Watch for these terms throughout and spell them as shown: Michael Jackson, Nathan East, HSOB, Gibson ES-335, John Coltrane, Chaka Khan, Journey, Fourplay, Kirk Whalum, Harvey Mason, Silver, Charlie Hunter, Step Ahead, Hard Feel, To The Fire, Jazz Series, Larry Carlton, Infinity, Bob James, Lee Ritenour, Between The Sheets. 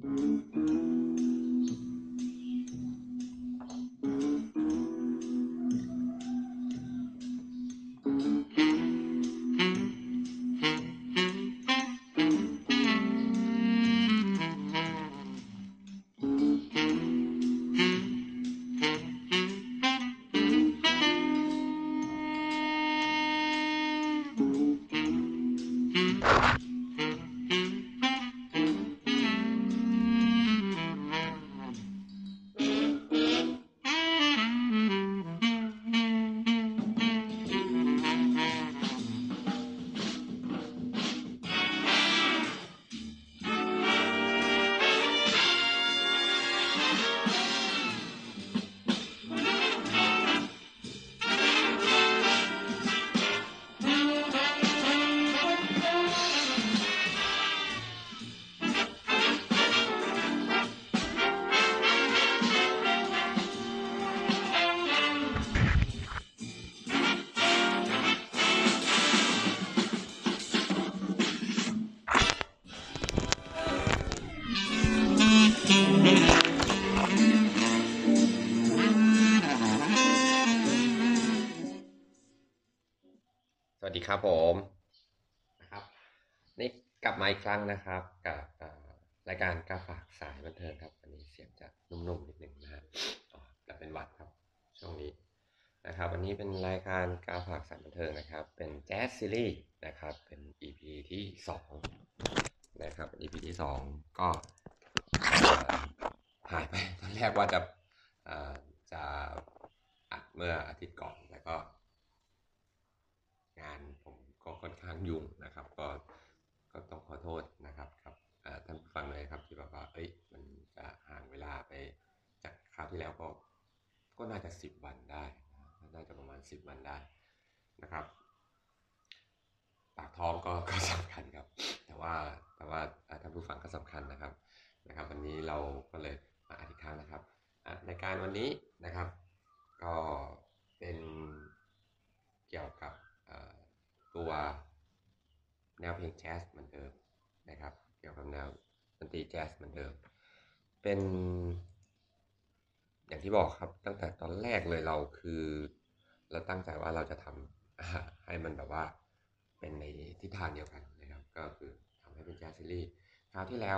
สวัสดีครับผมนะครับนี่กลับมาอีกครั้งนะครับกับรายการกาฝากสายบันเทิงครับวันนี้เสียงจะนุ่มๆนิดหนึ่งนะฮะแต่เป็นหวัดครับช่วงนี้นะครับวันนี้เป็นรายการกาฝากสายบันเทิงนะครับเป็นแจ๊สซีรีส์นะครับเป็น EP ที่2นะครับ EP ที่2ก็หายไปตอนแรกว่าจะอัดเมื่ออาทิตย์ก่อนแล้วก็งานผมก็ค่อนข้างยุ่งนะครับก็ต้องขอโทษนะครับครับท่านผู้ฟังเลยครับที่แบบว่ามันจะห่างเวลาไปจากคราวที่แล้วก็น่าจะ10วันได้น่าจะประมาณ10วันได้นะครับปากท้องก็สำคัญครับแต่ว่าท่านผู้ฟังก็สำคัญนะครับวันนี้เราก็เลยมาอีกครั้งนะครับในการวันนี้นะครับก็เป็นเกี่ยวกับตัวแนวเพลงแจ๊สเหมือนเดิมนะครับเกี่ยวกับแนวดนตรีแจ๊สเหมือนเดิมเป็นอย่างที่บอกครับตั้งแต่ตอนแรกเลยเราตั้งใจว่าเราจะทำให้มันแบบว่าเป็นในทิศทางเดียวกันนะครับก็คือทำให้เป็นแจ๊สซีรีส์คราวที่แล้ว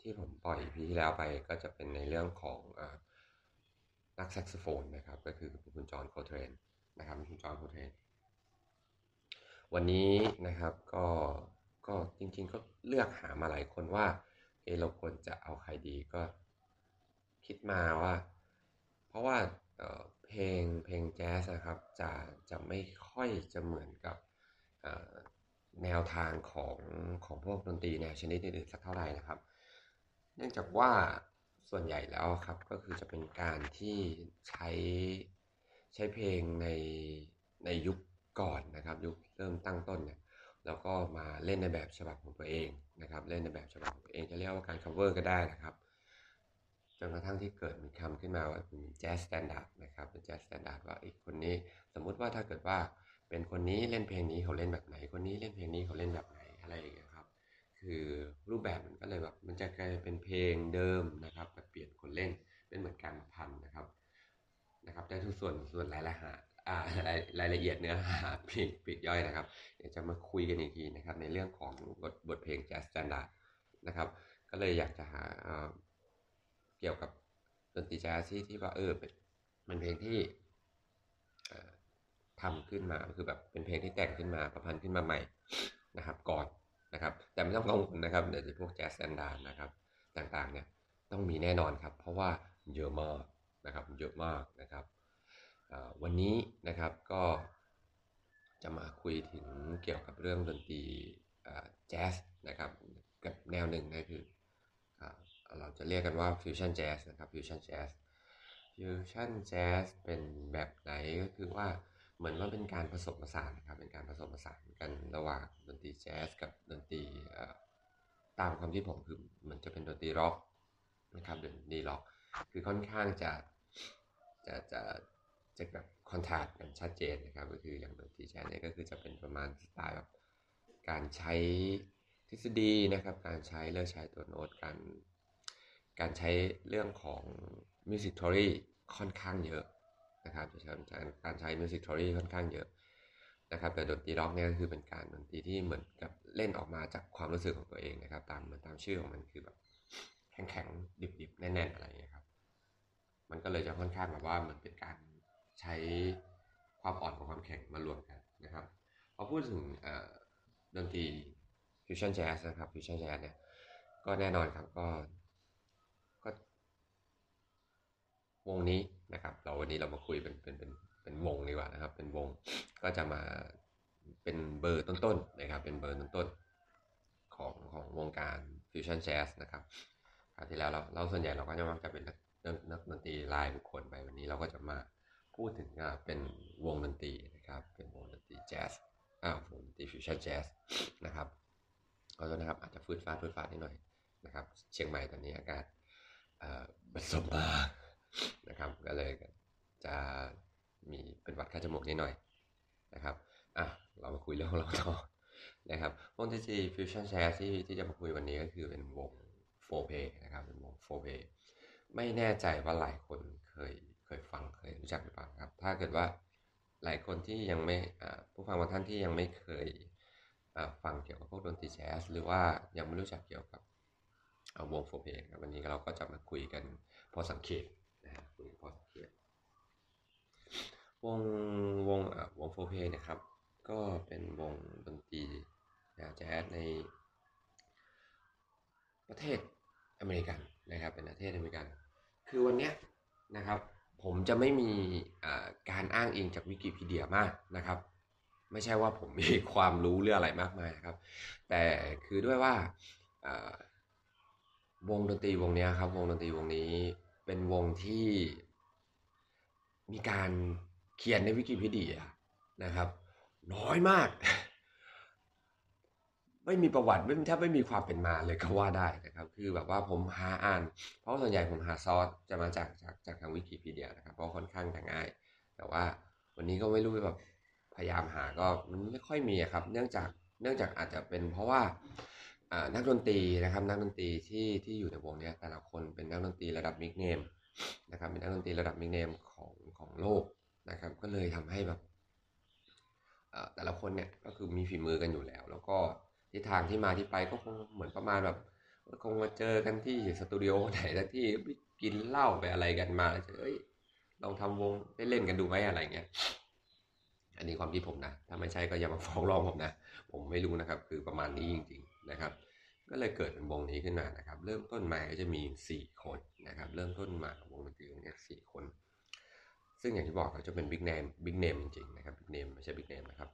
ที่ผมปล่อยEPที่แล้วไปก็จะเป็นในเรื่องของนักแซกโซโฟนนะครับก็คือคุณจอห์น โคลเทรนนะครับคุณจอห์น โคลเทรนวันนี้นะครับก็จริงๆก็เลือกหามาหลายคนว่าเราควรจะเอาใครดีก็คิดมาว่าเพราะว่าเพลงแจ๊สนะครับจะไม่ค่อยจะเหมือนกับแนวทางของพวกดนตรีแนวชนิดอื่นๆสักเท่าไหร่นะครับเนื่องจากว่าส่วนใหญ่แล้วครับก็คือจะเป็นการที่ใช้เพลงในยุคก่อนนะครับยุคเริ่มตั้งต้นเนี่ยแล้วก็มาเล่นในแบบฉบับของตัวเองนะครับเล่นในแบบฉบับของตัวเองจะเรียกว่าการ cover ก็ได้นะครับจนกระทั่งที่เกิดมีคำขึ้นมาว่าเป็น jazz standard นะครับเป็น jazz standard ว่าคนนี้สมมุติว่าถ้าเกิดว่าเป็นคนนี้เล่นเพลงนี้เขาเล่นแบบไหนคนนี้เล่นเพลงนี้เขาเล่นแบบไหนอะไรอย่างเงี้ยครับคือรูปแบบมันก็เลยแบบมันจะกลายเป็นเพลงเดิมนะครับแต่เปลี่ยนคนเล่นเป็นเหมือนการพันนะครับได้ทุกส่วนรายละเอียดเนื้อหาปลีกย่อยนะครับเดี๋ยวจะมาคุยกันอีกทีนะครับในเรื่องของบทเพลงแจ๊สสแตนดาร์ดนะครับก็เลยอยากจะหาเกี่ยวกับดนตรีแจ๊สที่ว่าเป็นเพลงที่ทำขึ้นมาคือแบบเป็นเพลงที่แต่งขึ้นมาประพันธ์ขึ้นมาใหม่นะครับก่อนนะครับแต่ไม่ต้องกังวลนะครับเดี๋ยวพวกแจ๊สสแตนดาร์ดนะครับต่างๆเนี่ยต้องมีแน่นอนครับเพราะว่าเยอะมากนะครับเยอะมากนะครับวันนี้นะครับก็จะมาคุยถึงเกี่ยวกับเรื่องดนตรีแจ๊สนะครับกับแนวหนึ่งนะคือเราจะเรียกกันว่าฟิวชั่นแจ๊สนะครับฟิวชั่นแจ๊สเป็นแบบไหนก็คือว่าเหมือนว่าเป็นการผสมผสานนะครับเป็นการผสมผสานกันระหว่างดนตรีแจ๊สกับดนตรีตามความที่ผมคือมันจะเป็นดนตรีร็อกนะครับดนตรีร็อกคือค่อนข้างจะแบบคอนทราสต์กันชัดเจนนะครับก็คืออย่างดนตรีแจ๊สเนี่ยก็คือจะเป็นประมาณสไตล์แบบการใช้ทฤษฎีนะครับการใช้เลือกใช้ตัวโน้ตการ การใช้เรื่องของ music theory ค่อนข้างเยอะนะครับการใช้ music theory ค่อนข้างเยอะนะครับแต่ดนตรีร็อกเนี่ยก็คือเป็นการดนตรีที่เหมือนกับเล่นออกมาจากความรู้สึกของตัวเองนะครับตามชื่อของมันคือแบบแข็งๆดิบๆแน่นๆอะไรอย่างเงี้ยครับมันก็เลยจะค่อนข้างแบบว่ามันเป็นการใช้ความอ่อนกับความแข็งมารวมกันนะครับพอพูดถึงดนตรีฟิวชั่นแจ๊สนะครับฟิวชั่นแจ๊สเนี่ยก็แน่นอนครับก็วงนี้นะครับเราวันนี้เรามาคุยเป็นวงดีกว่านะครับเป็นวงก็จะมาเป็นเบอร์ต้นๆนะครับเป็นเบอร์ต้นๆของวงการฟิวชั่นแจ๊สนะครับคราวที่แล้วเราส่วนใหญ่เราก็จะมักจะเป็นนักดนตรีรายบุคคลไปวันนี้เราก็จะมาพูดถึงเป็นวงดนตรีนะครับเป็นวงดนตรีแจ๊สวงดนตรีฟิวชั่นแจ๊สนะครับขอโทษนะครับอาจจะฟืดฟาดนิดหน่อยนะครับเชียงใหม่ตอนนี้อากาศมันสมมานะครับก็เลยจะมีเป็นวัดค่าจมูกนิดหน่อยนะครับเรามาคุยเรื่องของเราต่อนะครับวงดนตรีฟิวชั่นแจ๊สที่จะมาคุยวันนี้ก็คือเป็นวงFourplay นะครับเป็นวงFourplayไม่แน่ใจว่าหลายคนเคยฟังเคยรู้จักหรือเปล่าครับถ้าเกิดว่าหลายคนที่ยังไม่ผู้ฟังบางท่านที่ยังไม่เคยฟังเกี่ยวกับพวกดนตรีแจ๊สหรือว่ายังไม่รู้จักเกี่ยวกับวงFourplayครับวันนี้เราก็จะมาคุยกันพอสังเกตนะครับคุยพอสังเกตวงFourplayนะครับก็เป็นวงดนตรีแจ๊สในประเทศอเมริกันนะครับเป็นประเทศอเมริกันคือวันนี้นะครับผมจะไม่มีการอ้างอิงจากวิกิพีเดียมากนะครับไม่ใช่ว่าผมมีความรู้เรื่องอะไรมากมายนะครับแต่คือด้วยว่าวงดนตรีวงนี้ครับวงดนตรีวงนี้เป็นวงที่มีการเขียนในวิกิพีเดียนะครับน้อยมากไม่มีประวัติแทบไม่มีความเป็นมาเลยก็ว่าได้นะครับคือแบบว่าผมหาอ่านเพราะส่วนใหญ่ผมหาซอสจะมาจากทางวิกิพีเดียนะครับเพราะค่อนข้างจะง่ายแต่ว่าวันนี้ก็ไม่รู้แบบพยายามหาก็มันไม่ค่อยมีครับเนื่องจากอาจจะเป็นเพราะว่านักดนตรีนะครับนักดนตรีที่อยู่ในวงนี้แต่ละคนเป็นนักดนตรีระดับบิ๊กเนมนะครับเป็นนักดนตรีระดับบิ๊กเนมของโลกนะครับก็เลยทำให้แบบแต่ละคนเนี่ยก็คือมีฝีมือกันอยู่แล้วแล้วก็ทิศทางที่มาที่ไปก็คงเหมือนประมาณแบบคงมาเจอกันที่สตูดิโอไหนสักที่กินเหล้าไปอะไรกันมาแล้วเอ้ยลองทำวงเล่นๆกันดูไหมอะไรเงี้ยอันนี้ความคิดผมนะถ้าไม่ใช่ก็อย่ามาฟ้องร้องผมนะผมไม่รู้นะครับคือประมาณนี้จริงๆนะครับก็เลยเกิดเป็นวงนี้ขึ้นมานะครับเริ่มต้นมาก็จะมี4คนนะครับเริ่มต้นมาวงดนตรีเนี่ย4คนซึ่งอย่างที่บอกเขาจะเป็นบิ๊กเนมจริงๆนะครับบิ๊กเนมไม่ใช่บิ๊กเนมนะครับ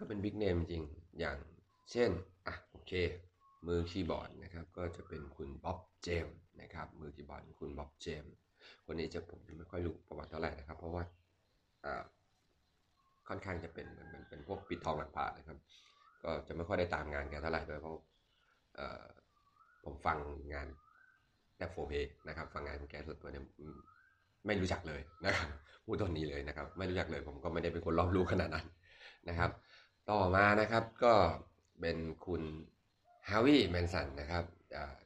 ก็เป็นบิ๊กเนมจริงอย่างเช่นโอเคมือคีย์บอร์ดนะครับก็จะเป็นคุณบ๊อบเจมส์นะครับมือคีย์บอร์ดคุณบ๊อบเจมส์คนนี้จะผมไม่ค่อยรู้ประวัติเท่าไหร่นะครับเพราะว่าค่อนข้างจะเป็นมันเป็นพวกปิดทองหลังพระนะครับก็จะไม่ค่อยได้ตามงานกันเท่าไหร่ด้วยเพราะผมฟังงานแต่Fourplayนะครับฟังงานของแกส่วนตัวเนี่ยไม่รู้จักเลยนะครับพูดตอนนี้เลยนะครับไม่รู้จักเลยผมก็ไม่ได้เป็นคนรอบรู้ขนาดนั้นนะครับต่อมานะครับก็เป็นคุณฮาร์วีย์แมนสันนะครับ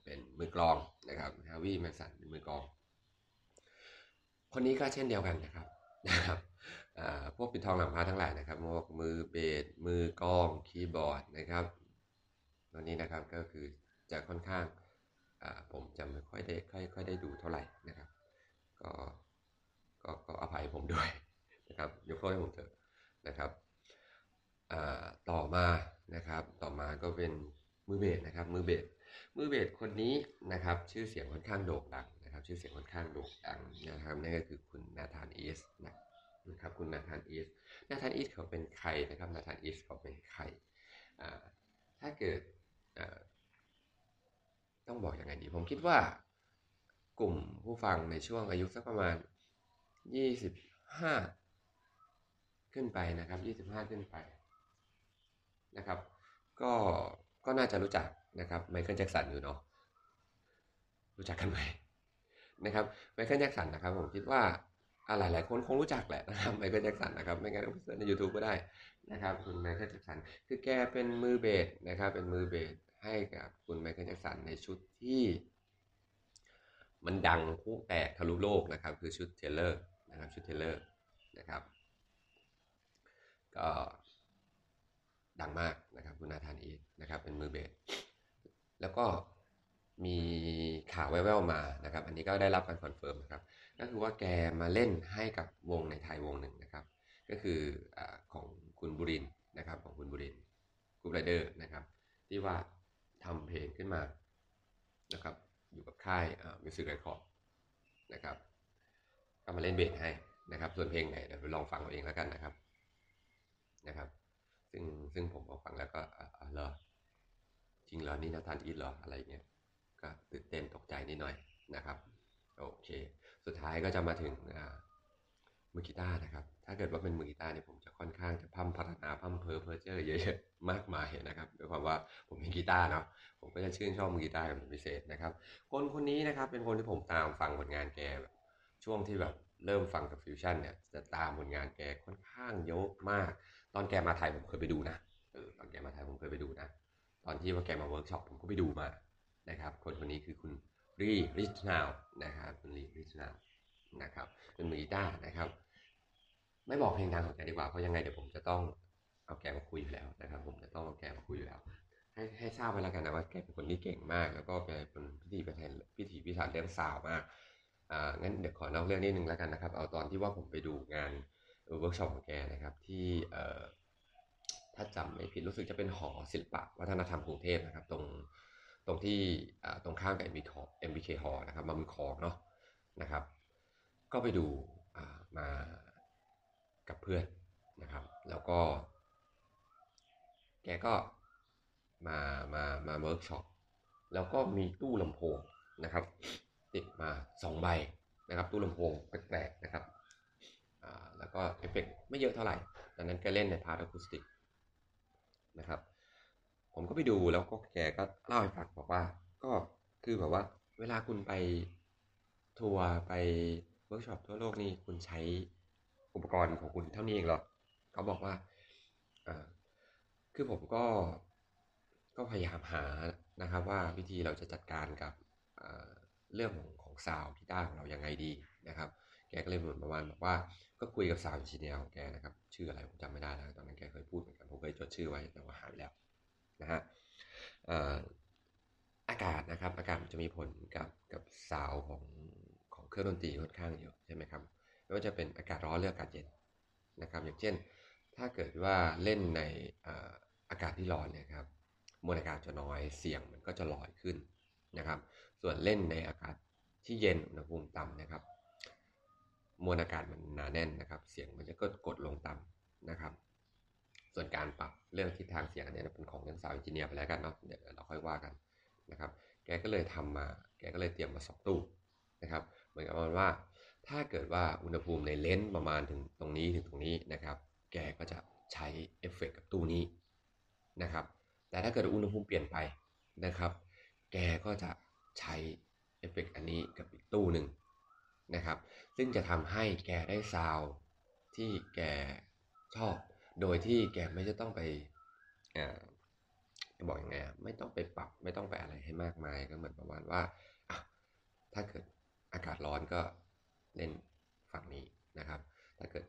เป็นมือกลองนะครับฮาร์วีย์แมนสันเป็นมือกลองคนนี้ก็เช่นเดียวกันนะครับพวกปิดทองหลังพระทั้งหลายนะครับมือเบสมือกลองคีย์บอร์ดนะครับตอนนี้นะครับก็คือจะค่อนข้างผมจะไม่ค่อยได้ดูเท่าไหร่นะครับก็อภัยผมด้วยนะครับยกโทษให้ผมเถอะนะครับต่อมานะครับต่อมาก็เป็นมือเบสนะครับมือเบสคนนี้นะครับชื่อเสียงค่อนข้างโด่งดังนะครับชื่อเสียงค่อนข้างโด่งดังนะครับนั่นก็คือคุณNathan EastนะครับคุณNathan Eastเขาเป็นใครนะครับNathan Eastเขาเป็นใครถ้าเกิดต้องบอกยังไงดีผมคิดว่ากลุ่มผู้ฟังในช่วงอายุสักประมาณ25ขึ้นไปนะครับ25ขึ้นไปนะครับก็น่าจะรู้จักนะครับMichael Jacksonอยู่เนาะรู้จักกันไหมนะครับMichael Jacksonนะครับผมคิดว่าหลายคนคงรู้จักแหละนะครับMichael Jacksonนะครับไม่งั้นก็ไปเสิร์ชใน YouTube ก็ได้นะครับคุณMichael Jacksonคือแกเป็นมือเบสนะครับเป็นมือเบสให้กับคุณMichael Jacksonในชุดที่ มันดังคู่แตกทะลุโลกนะครับคือชุดเทเลอร์นะครับชุดเทเลอร์นะครับก็ดังมากนะครับคุณนาธานอีสนะครับเป็นมือเบสแล้วก็มีข่าวแว่วๆมานะครับอันนี้ก็ได้รับการคอนเฟิร์มนะครับก็คือว่าแกมาเล่นให้กับวงในไทยวงหนึ่งนะครับก็คือของคุณบุรินทร์นะครับของคุณบุรินทร์กรุ๊ปไรเดอร์นะครับที่ว่าทำเพลงขึ้นมานะครับอยู่กับค่ายมิวสิคเรคคอร์ดนะครับก็มาเล่นเบสให้นะครับส่วนเพลงไหนเดี๋ยวลองฟังเอาเองแล้วกันนะครับนะครับซึ่งผมพอฟังแล้วก็เหรอจริงเหรอนี่นาธานอีสเหรออะไรเงี้ยก็ตื่นเต้นตกใจนิดหน่อยนะครับโอเคสุดท้ายก็จะมาถึงมือกีตาร์นะครับถ้าเกิดว่าเป็นมือกีตาร์เนี่ยผมจะค่อนข้างจะพัฒนาเพิ่มเจอเยอะๆมากมายนะครับด้วยความว่าผมเป็นกีตาร์เนาะผมก็จะชื่นชอบมือกีตาร์เป็นพิเศษนะครับคนนี้นะครับเป็นคนที่ผมตามฟังผลงานแกแบบช่วงที่แบบเริ่มฟังกับฟิวชั่นเนี่ยจะตามผลงานแกค่อนข้างเยอะมากตอนแกมาไทยผมเคยไปดูนะตอนแกมาไทยผมเคยไปดูนะตอนที่ว่าแกมาเวิร์กช็อปผมก็ไปดูมานะครับคนนี้คือคุณรีริชนาวนะครับคุณรีริชนาวนะครับเป็นมือกีตาร์นะครับไม่บอกเพลงดังของแกดีกว่าเพราะยังไงเดี๋ยวผมจะต้องเอาแกมาคุยอยู่แล้วนะครับผมจะต้องเอาแกมาคุยอยู่แล้วให้ทราบไว้แล้วกันนะว่าแกเป็นคนที่เก่งมากแล้วก็แกเป็นพิถีพิถันเรื่องซาวมากงั้นเดี๋ยวขอนอกเรื่องนิดนึงแล้วกันนะครับเอาตอนที่ว่าผมไปดูงานเวิร์กช็อปของแกนะครับที่ถ้าจำไม่ผิดรู้สึกจะเป็นหอศิลปะวัฒนธรรมกรุงเทพนะครับตรงที่ตรงข้ามกับ MBK Hall นะครับมาบุญครองเนาะนะครับก็ไปดูมากับเพื่อนนะครับแล้วก็แกก็มาเวิร์กช็อปแล้วก็มีตู้ลำโพงนะครับติดมา2ใบนะครับตู้ลำโพงแปลกๆนะครับแล้วก็เอฟเฟกต์ไม่เยอะเท่าไหร่ดังนั้นแกเล่นในพาร์ทอะคูสติกนะครับผมก็ไปดูแล้วก็แกก็เล่าให้ฟังบอกว่าก็คือแบบว่าเวลาคุณไปทัวร์ไปเวิร์กช็อปทั่วโลกนี่คุณใช้อุปกรณ์ของคุณเท่านี้เองหรอเขาบอกว่าคือผมก็พยายามหานะครับว่าวิธีเราจะจัดการกับเรื่องของซาวด์ที่ได้ของเรายังไงดีนะครับแกก็เลยเหมือนประมาณบอกว่าก็คุยกับซาวด์อินจิเนียร์ของแกนะครับชื่ออะไรผมจำไม่ได้แล้วตอนนั้นแกเคยพูดเหมือนกันผมเคยจดชื่อไว้แต่ว่าหายไปแล้วนะฮะอากาศนะครับอากาศจะมีผลกับซาวด์ของเครื่องดนตรีค่อนข้างเยอะใช่ไหมครับไม่ว่าจะเป็นอากาศร้อนหรืออากาศเย็นนะครับอย่างเช่นถ้าเกิดว่าเล่นในอากาศที่ร้อนเนี่ยครับมวลอากาศจะน้อยเสียงมันก็จะลอยขึ้นนะครับส่วนเล่นในอากาศที่เย็นอุณหภูมิต่ำนะครับมวลอากาศมันหนาแน่นนะครับเสียงมันจะกดลงต่ำนะครับส่วนการปรับเรื่องทิศทางเสียงเนี่ยเป็นของเรื่องซาวด์อินจิเนียร์ไปแล้วกันเนาะเดี๋ยวเราค่อยว่ากันนะครับแกก็เลยเตรียมมา2ตู้นะครับเหมือนกับว่าถ้าเกิดว่าอุณหภูมิในเลนส์ประมาณถึงตรงนี้ถึงตรงนี้นะครับแกก็จะใช้เอฟเฟกต์กับตู้นี้นะครับแต่ถ้าเกิดอุณหภูมิเปลี่ยนไปนะครับแกก็จะใช้เอฟเฟกต์อันนี้กับอีกตู้หนึ่งนะครับซึ่งจะทำให้แกได้ซาวด์ที่แกชอบโดยที่แกไม่จะต้องไปบอกยังไงไม่ต้องไปปรับไม่ต้องไปอะไรให้มากมายก็เหมือนประมาณว่าถ้าเกิดอากาศร้อนก็เล่นฝั่งนี้นะครับถ้าเกิด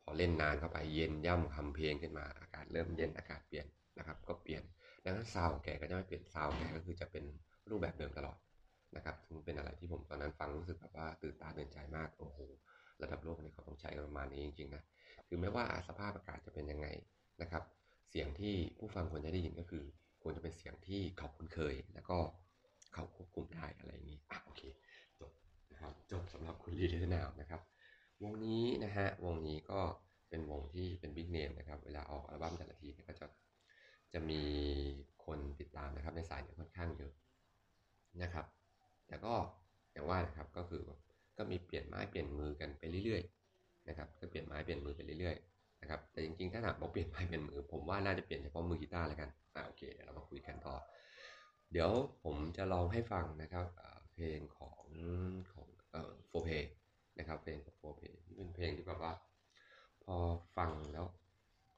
พอเล่นนานเข้าไปเย็นย่ำคำเพลงขึ้นมาอากาศเริ่มเย็นอากาศเปลี่ยนนะครับก็เปลี่ยนดังนั้นซาวแกก็จะไม่เปลี่ยนซาวแกก็คือจะเป็นรูปแบบเดิมตลอดนะครับซึ่งเป็นอะไรที่ผมตอนนั้นฟังรู้สึกแบบว่าตื่นตาตื่นใจมากโอ้โหระดับโลกนี่เขาต้องใช้ประมาณนี้จริงๆนะคือไม่ว่าสภาพอากาศจะเป็นยังไงนะครับเสียงที่ผู้ฟังควรจะได้ยินก็คือควรจะเป็นเสียงที่เขาคุ้นเคยแล้วก็เขาควบคุมได้อะไรอย่างนี้โอเคจบนะครับจบสำหรับคุณลีเดอร์นาวนะครับวงนี้นะฮะวงนี้ก็เป็นวงที่เป็นบิ๊กเนมนะครับเวลาออกอัลบั้มแต่ละทีก็จะมีคนติดตามนะครับในสายค่อนข้างเยอะนะครับแต่ก็อย่างว่านะครับก็คือก็มีเปลี่ยนไม้เปลี่ยนมือกันไปเรื่อยๆนะครับก็เปลี่ยนไม้เปลี่ยนมือไปเรื่อยๆนะครับแต่จริงๆถ้าถามว่าเปลี่ยนไม้เปลี่ยนมือผมว่าน่าจะเปลี่ยนเฉพาะมือกีตาร์แล้วกันโอเคเดี๋ยวเรามาคุยกันต่อเดี๋ยวผมจะลองให้ฟังนะครับเพลงของFourplay นะครับเพลงของFourplayนี่เป็นเพลงที่แบบว่าพอฟังแล้ว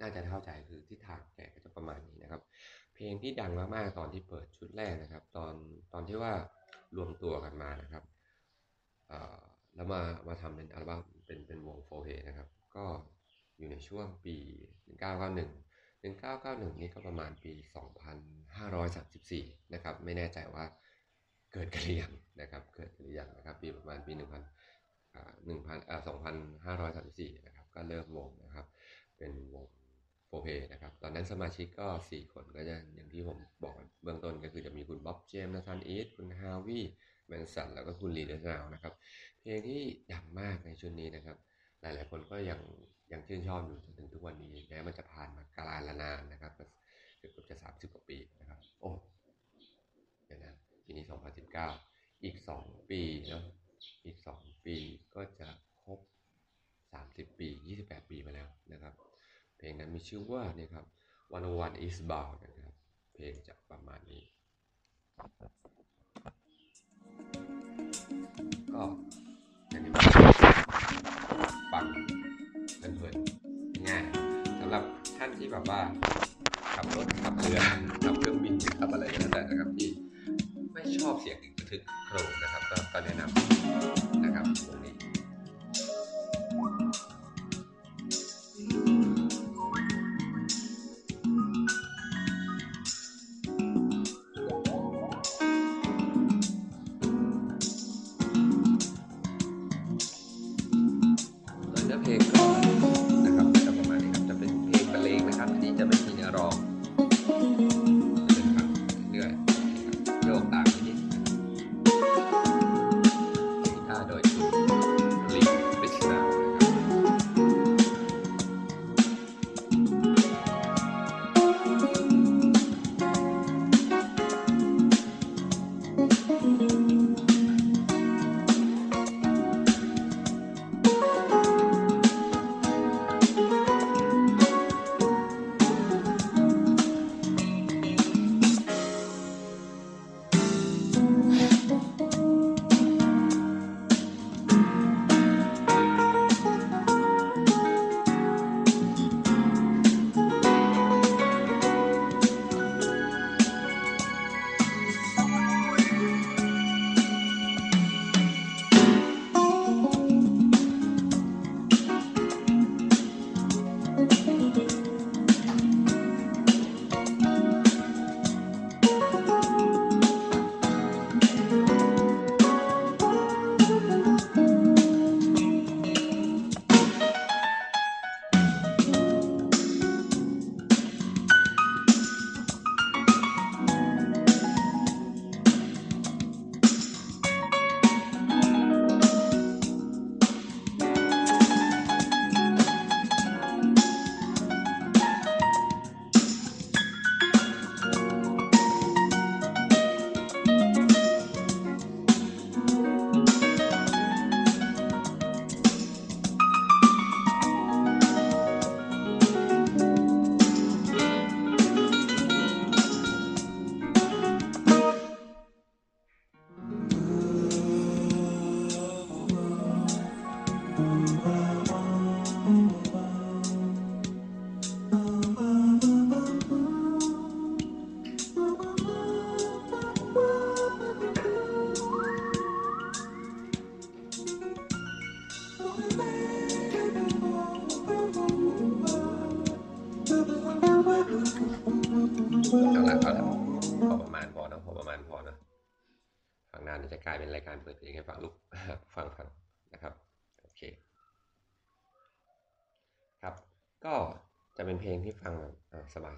น่าจะเข้าใจคือทิศทางแกก็จะประมาณนี้นะครับเพลงที่ดังมากๆตอนที่เปิดชุดแรกนะครับตอนที่ว่า รวมตัวกันมานะครับแล้วมาทำเป็นอัลบั้มเป็นวงโฟร์เพลย์นะครับก็อยู่ในช่วงปี1991นี่ก็ประมาณปี2534นะครับไม่แน่ใจว่าเกิดกันหรือยังนะครับปีประมาณปี2534นะครับก็เริ่มวงนะครับเป็นวงโฟร์เพลย์นะครับตอนนั้นสมาชิกก็4คนก็จะอย่างที่ผมบอกเบื้องต้นก็คือจะมีคุณบ๊อบเจมส์ Nathan East คุณฮาวีแมนสันแล้วก็คุณลีเดอร์นาวนะครับเพลงที่ดังมากในชุดนี้นะครับหลายๆคนก็ยังชื่นชอบอยู่จนถึงทุกวันนี้แม้มันจะผ่านมากาลนานนะครับเกือบจะ30กว่าปีนะครับโอ้เดี๋ยวนะปีนี้2019อีก2ปีแล้วอีก2ปีก็จะครบ30ปี28ปีมาแล้วนะครับเพลงนั้นมีชื่อว่าเนี่ยครับ101 is bound นะครับเพลงจะประมาณนี้ก็อย่างนี้ฟังเพลินๆง่ายสำหรับท่านที่แบบว่าขับรถขับเรือขับเครื่องบินขับอะไรก็แล้วแต่นะครับที่ไม่ชอบเสียงกระทึกโครมนะครับก็แนะนำนะครับตรงนี้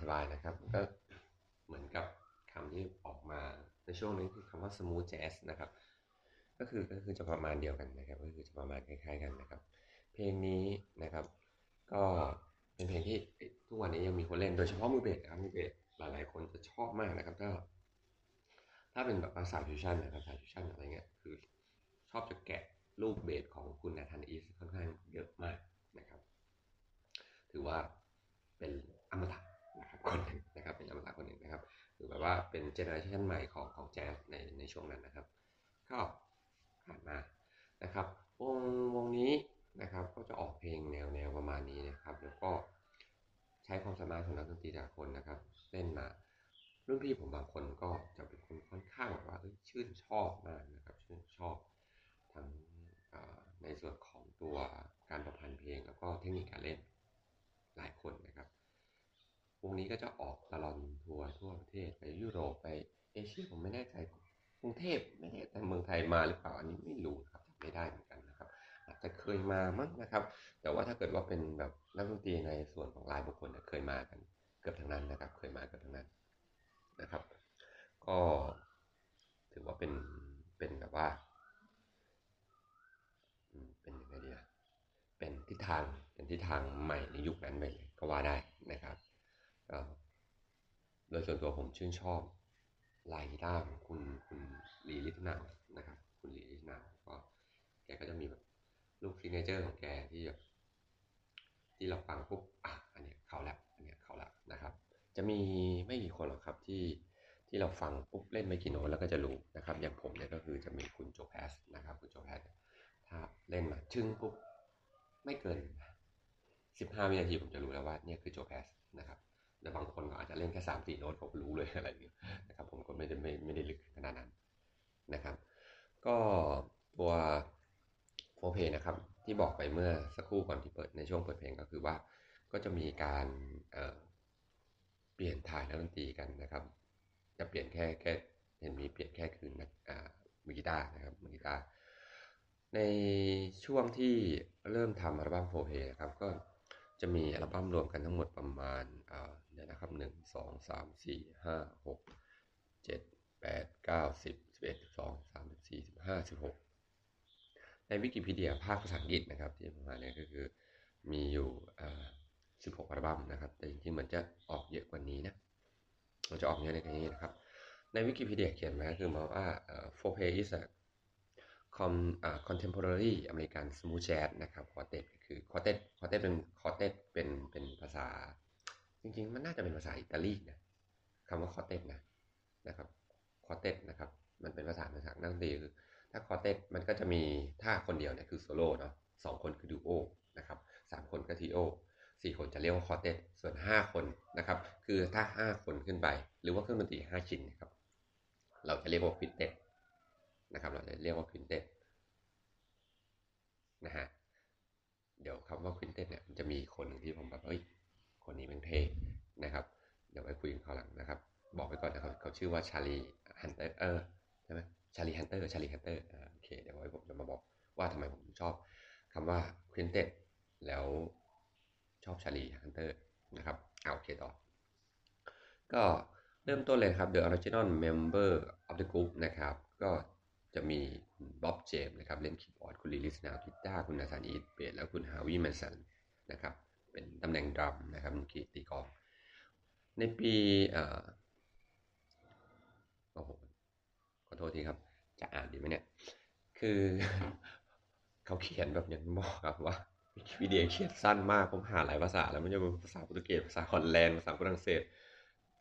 สบายๆนะครับก็เหมือนกับคำที่ออกมาในช่วงนี้คือคำว่า smooth jazz นะครับก็คือจะประมาณเดียวกันนะครับก็คือจะประมาณคล้ายๆกันนะครับเพลงนี้นะครับก็เป็นเพลงที่ทุกวันนี้ยังมีคนเล่นโดยเฉพาะมือเบสนะครับมือเบสหลายๆคนจะชอบมากนะครับถ้าเป็นแบบสายฟิวชั่นนะครับสายฟิวชั่นอะไรเงี้ยคือชอบจะแกะรูปเบสของคุณNathan Eastค่อนข้างเยอะมากนะครับถือว่าเป็นอมตะนะครับคนหนึ่งนะครับเป็นอมตะคนหนึ่งนะครับหรือแบบว่าเป็นเจเนอเรชันใหม่ของแจ๊สในช่วงนั้นนะครับก็ผ่านมานะครับวงนี้นะครับก็จะออกเพลงแนวประมาณนี้นะครับแล้วก็ใช้ความสามารถของนักดนตรีแต่ละคนนะครับเล่นมา เรื่องที่ผมบางคนก็จะเป็นคนค่อนข้างแบบว่าชื่นชอบมากนะครับชื่นชอบทั้งในส่วนของตัวการประพันธ์เพลงแล้วก็เทคนิคการเล่นหลายคนนะครับวงนี้ก็จะออกตลอดทัวร์ทั่วประเทศไปยุโรปไปเอเชียผมไม่แน่ใจกรุงเทพไม่แน่ใจเมืองไทยมาหรือเปล่าอันนี้ไม่รู้ครับไม่ได้เหมือนกันนะครับอาจจะเคยมามั้งนะครับแต่ว่าถ้าเกิดว่าเป็นแบบนักดนตรีในส่วนของรายบุคคลเคยมากันเกือบทั้งนั้นนะครับเคยมาเกือบทั้งนั้นนะครับก็ถือว่าเป็นแบบว่าเป็นยังไงดีนะเป็นทิศทางใหม่ในยุคนั้นไปเลยก็ว่าได้นะครับโดยส่วนตัวผมชื่นชอบลายกีตาร์ของคุณลีลิทนาวนะครับคุณลีลิทนาวก็แกก็จะมีแบบลูกซิกเนเจอร์ของแกที่แบบที่เราฟังปุ๊บอันเนี้ยเข้าแล้วนะครับจะมีไม่กี่คนหรอกครับที่เราฟังปุ๊บเล่นไม่กี่โน้ตแล้วก็จะรู้นะครับอย่างผมเนี่ยก็คือจะมีคุณโจแพสนะครับคุณโจแพสถ้าเล่นมาชึ้งปุ๊บไม่เกิน15วินาทีผมจะรู้แล้วว่าเนี่ยคือโจแพสนะครับแต่บางคนก็อาจจะเล่นแค่ 3-4 โน้ตผมรู้เลยอะไรอย่างเงี้ยนะครับผมก็ไม่ได้ลึกขนาดนั้นนะครับก็ตัวโฟร์เพลย์นะครับที่บอกไปเมื่อสักครู่ก่อนที่เปิดในช่วงเปิดเพลงก็คือว่าก็จะมีการเปลี่ยนถ่ายนักดนตรีกันนะครับจะเปลี่ยนแค่เห็นมีเปลี่ยนแค่คืนนักมือกีตาร์นะครับมือกีตาร์ในช่วงที่เริ่มทำอัลบั้มโฟร์เพลย์นะครับก็จะมีอัลบั้มรวมกันทั้งหมดประมาณนะครับ1 2 3 4 5 6 7 8 9 10 11 12 13 14 15 16ในวิกิพีเดียภาคภาษาอังกฤษนะครับที่ผมหาเนี่ยก็คือมีอยู่16อัลบั้มนะครับแต่จริงๆมันจะออกเยอะกว่านี้นะมันจะออกเยอะกว่านี้นะครับในวิกิพีเดียเขียนมาคือมาว่าFourplay is a contemporary American smooth jazz นะครับquartetคือคอร์เต็ตเป็นภาษาจริงๆมันน่าจะเป็นภาษาอิตาลีนะคำว่าคอร์เต็ตนะครับคอร์เต็ตนะครับมันเป็นภาษานักดนตรีคือถ้าคอร์เต็ตมันก็จะมีถ้าคนเดียวเนี่ยคือโซโล่เนาะ2คนคือดูโอนะครับ3คนก็ทริโอ4คนจะเรียกว่าคอร์เต็ตส่วน5คนนะครับคือถ้า5คนขึ้นไปหรือว่าเครื่องดนตรี5ชิ้นนะครับเราจะเรียกว่าควินเต็ตนะครับเราจะเรียกว่าควินเต็ตนะฮะเดี๋ยวคำว่าควินเต็ตเนี่ยมันจะมีคนหนึ่งที่ผมแบบคนนี้เป็นเพลงนะครับเดี๋ยวไปคุยกันคราวหลังนะครับบอกไปก่อนนะครับเขาชื่อว่าชาลีฮันเตอร์ใช่ไหมชาลีฮันเตอร์โอเคเดี๋ยวไว้ผมจะมาบอกว่าทำไมผมชอบคำว่าควินเต็ตแล้วชอบชาลีฮันเตอร์นะครับเอาโอเคต่อก็เริ่มต้นเลยครับ The Original Member of the Group นะครับก็จะมีคุณบ๊อบเจมส์นะครับเล่นคีย์บอร์ดคุณลีลิสนากีตาร์คุณนาธานอีสต์เบสแล้วคุณฮาวิแมนสันนะครับเป็นตำแหน่งดรัมนะครับมือกีตีกลองในปีโอ้โหขอโทษทีครับจะอ่านดีไหมเนี่ยคือ เขาเขียนแบบอย่างบอกครับว่าวิดีโอเขียนสั้นมากผมหาหลายภาษาแล้วมันจะเป็นภาษาโปรตุเกสภาษาฮอลแลนด์ภาษาฝรั่งเศส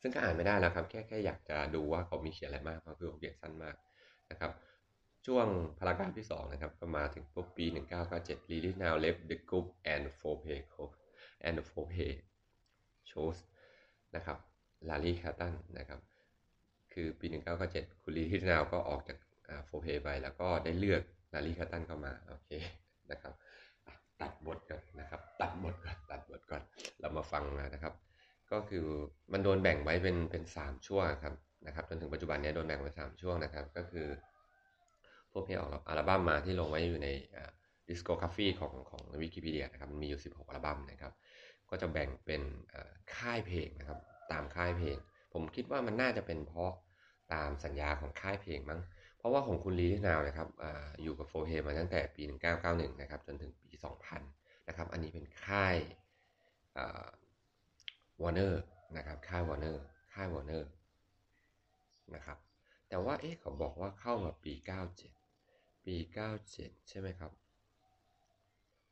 ซึ่งก็อ่านไม่ได้แล้วครับแค่อยากจะดูว่าเขามีเขียนอะไรมากเพราะคือเขาเขียนสั้นมากนะครับช่วงพารากราฟที่2นะครับก็มาถึงปุ๊บปี1997 Lily now left the group and Fourplay shows นะครับ Larry Hatton นะครับคือปี1997คุณ Lily now ก็ออกจากFourplayไปแล้วก็ได้เลือก Larry Hatton เข้ามาโอเคนะครับตัดบทก่อนเรามาฟังนะครับก็คือมันโดนแบ่งไว้เป็น3ช่วงครับนะครับจนถึงปัจจุบันนี้โดนแบ่งไว้3ช่วงนะครับก็คือพวกเพลงออกอัลบั้มมาที่ลงไว้อยู่ในดิสโกกราฟีของวิกิพีเดียนะครับมันมีอยู่16อัลบั้มนะครับก็จะแบ่งเป็นค่ายเพลงนะครับตามค่ายเพลงผมคิดว่ามันน่าจะเป็นเพราะตามสัญญาของค่ายเพลงมั้งเพราะว่าของคุณลีลิทนาวนะครับอยู่กับโฟร์เพลย์มาตั้งแต่ปี1991นะครับจนถึงปี2000นะครับอันนี้เป็นค่ายวอร์เนอร์นะครับค่ายวอร์เนอร์นะครับแต่ว่าเขาบอกว่าเข้ามาปี97ใช่ไหมครับ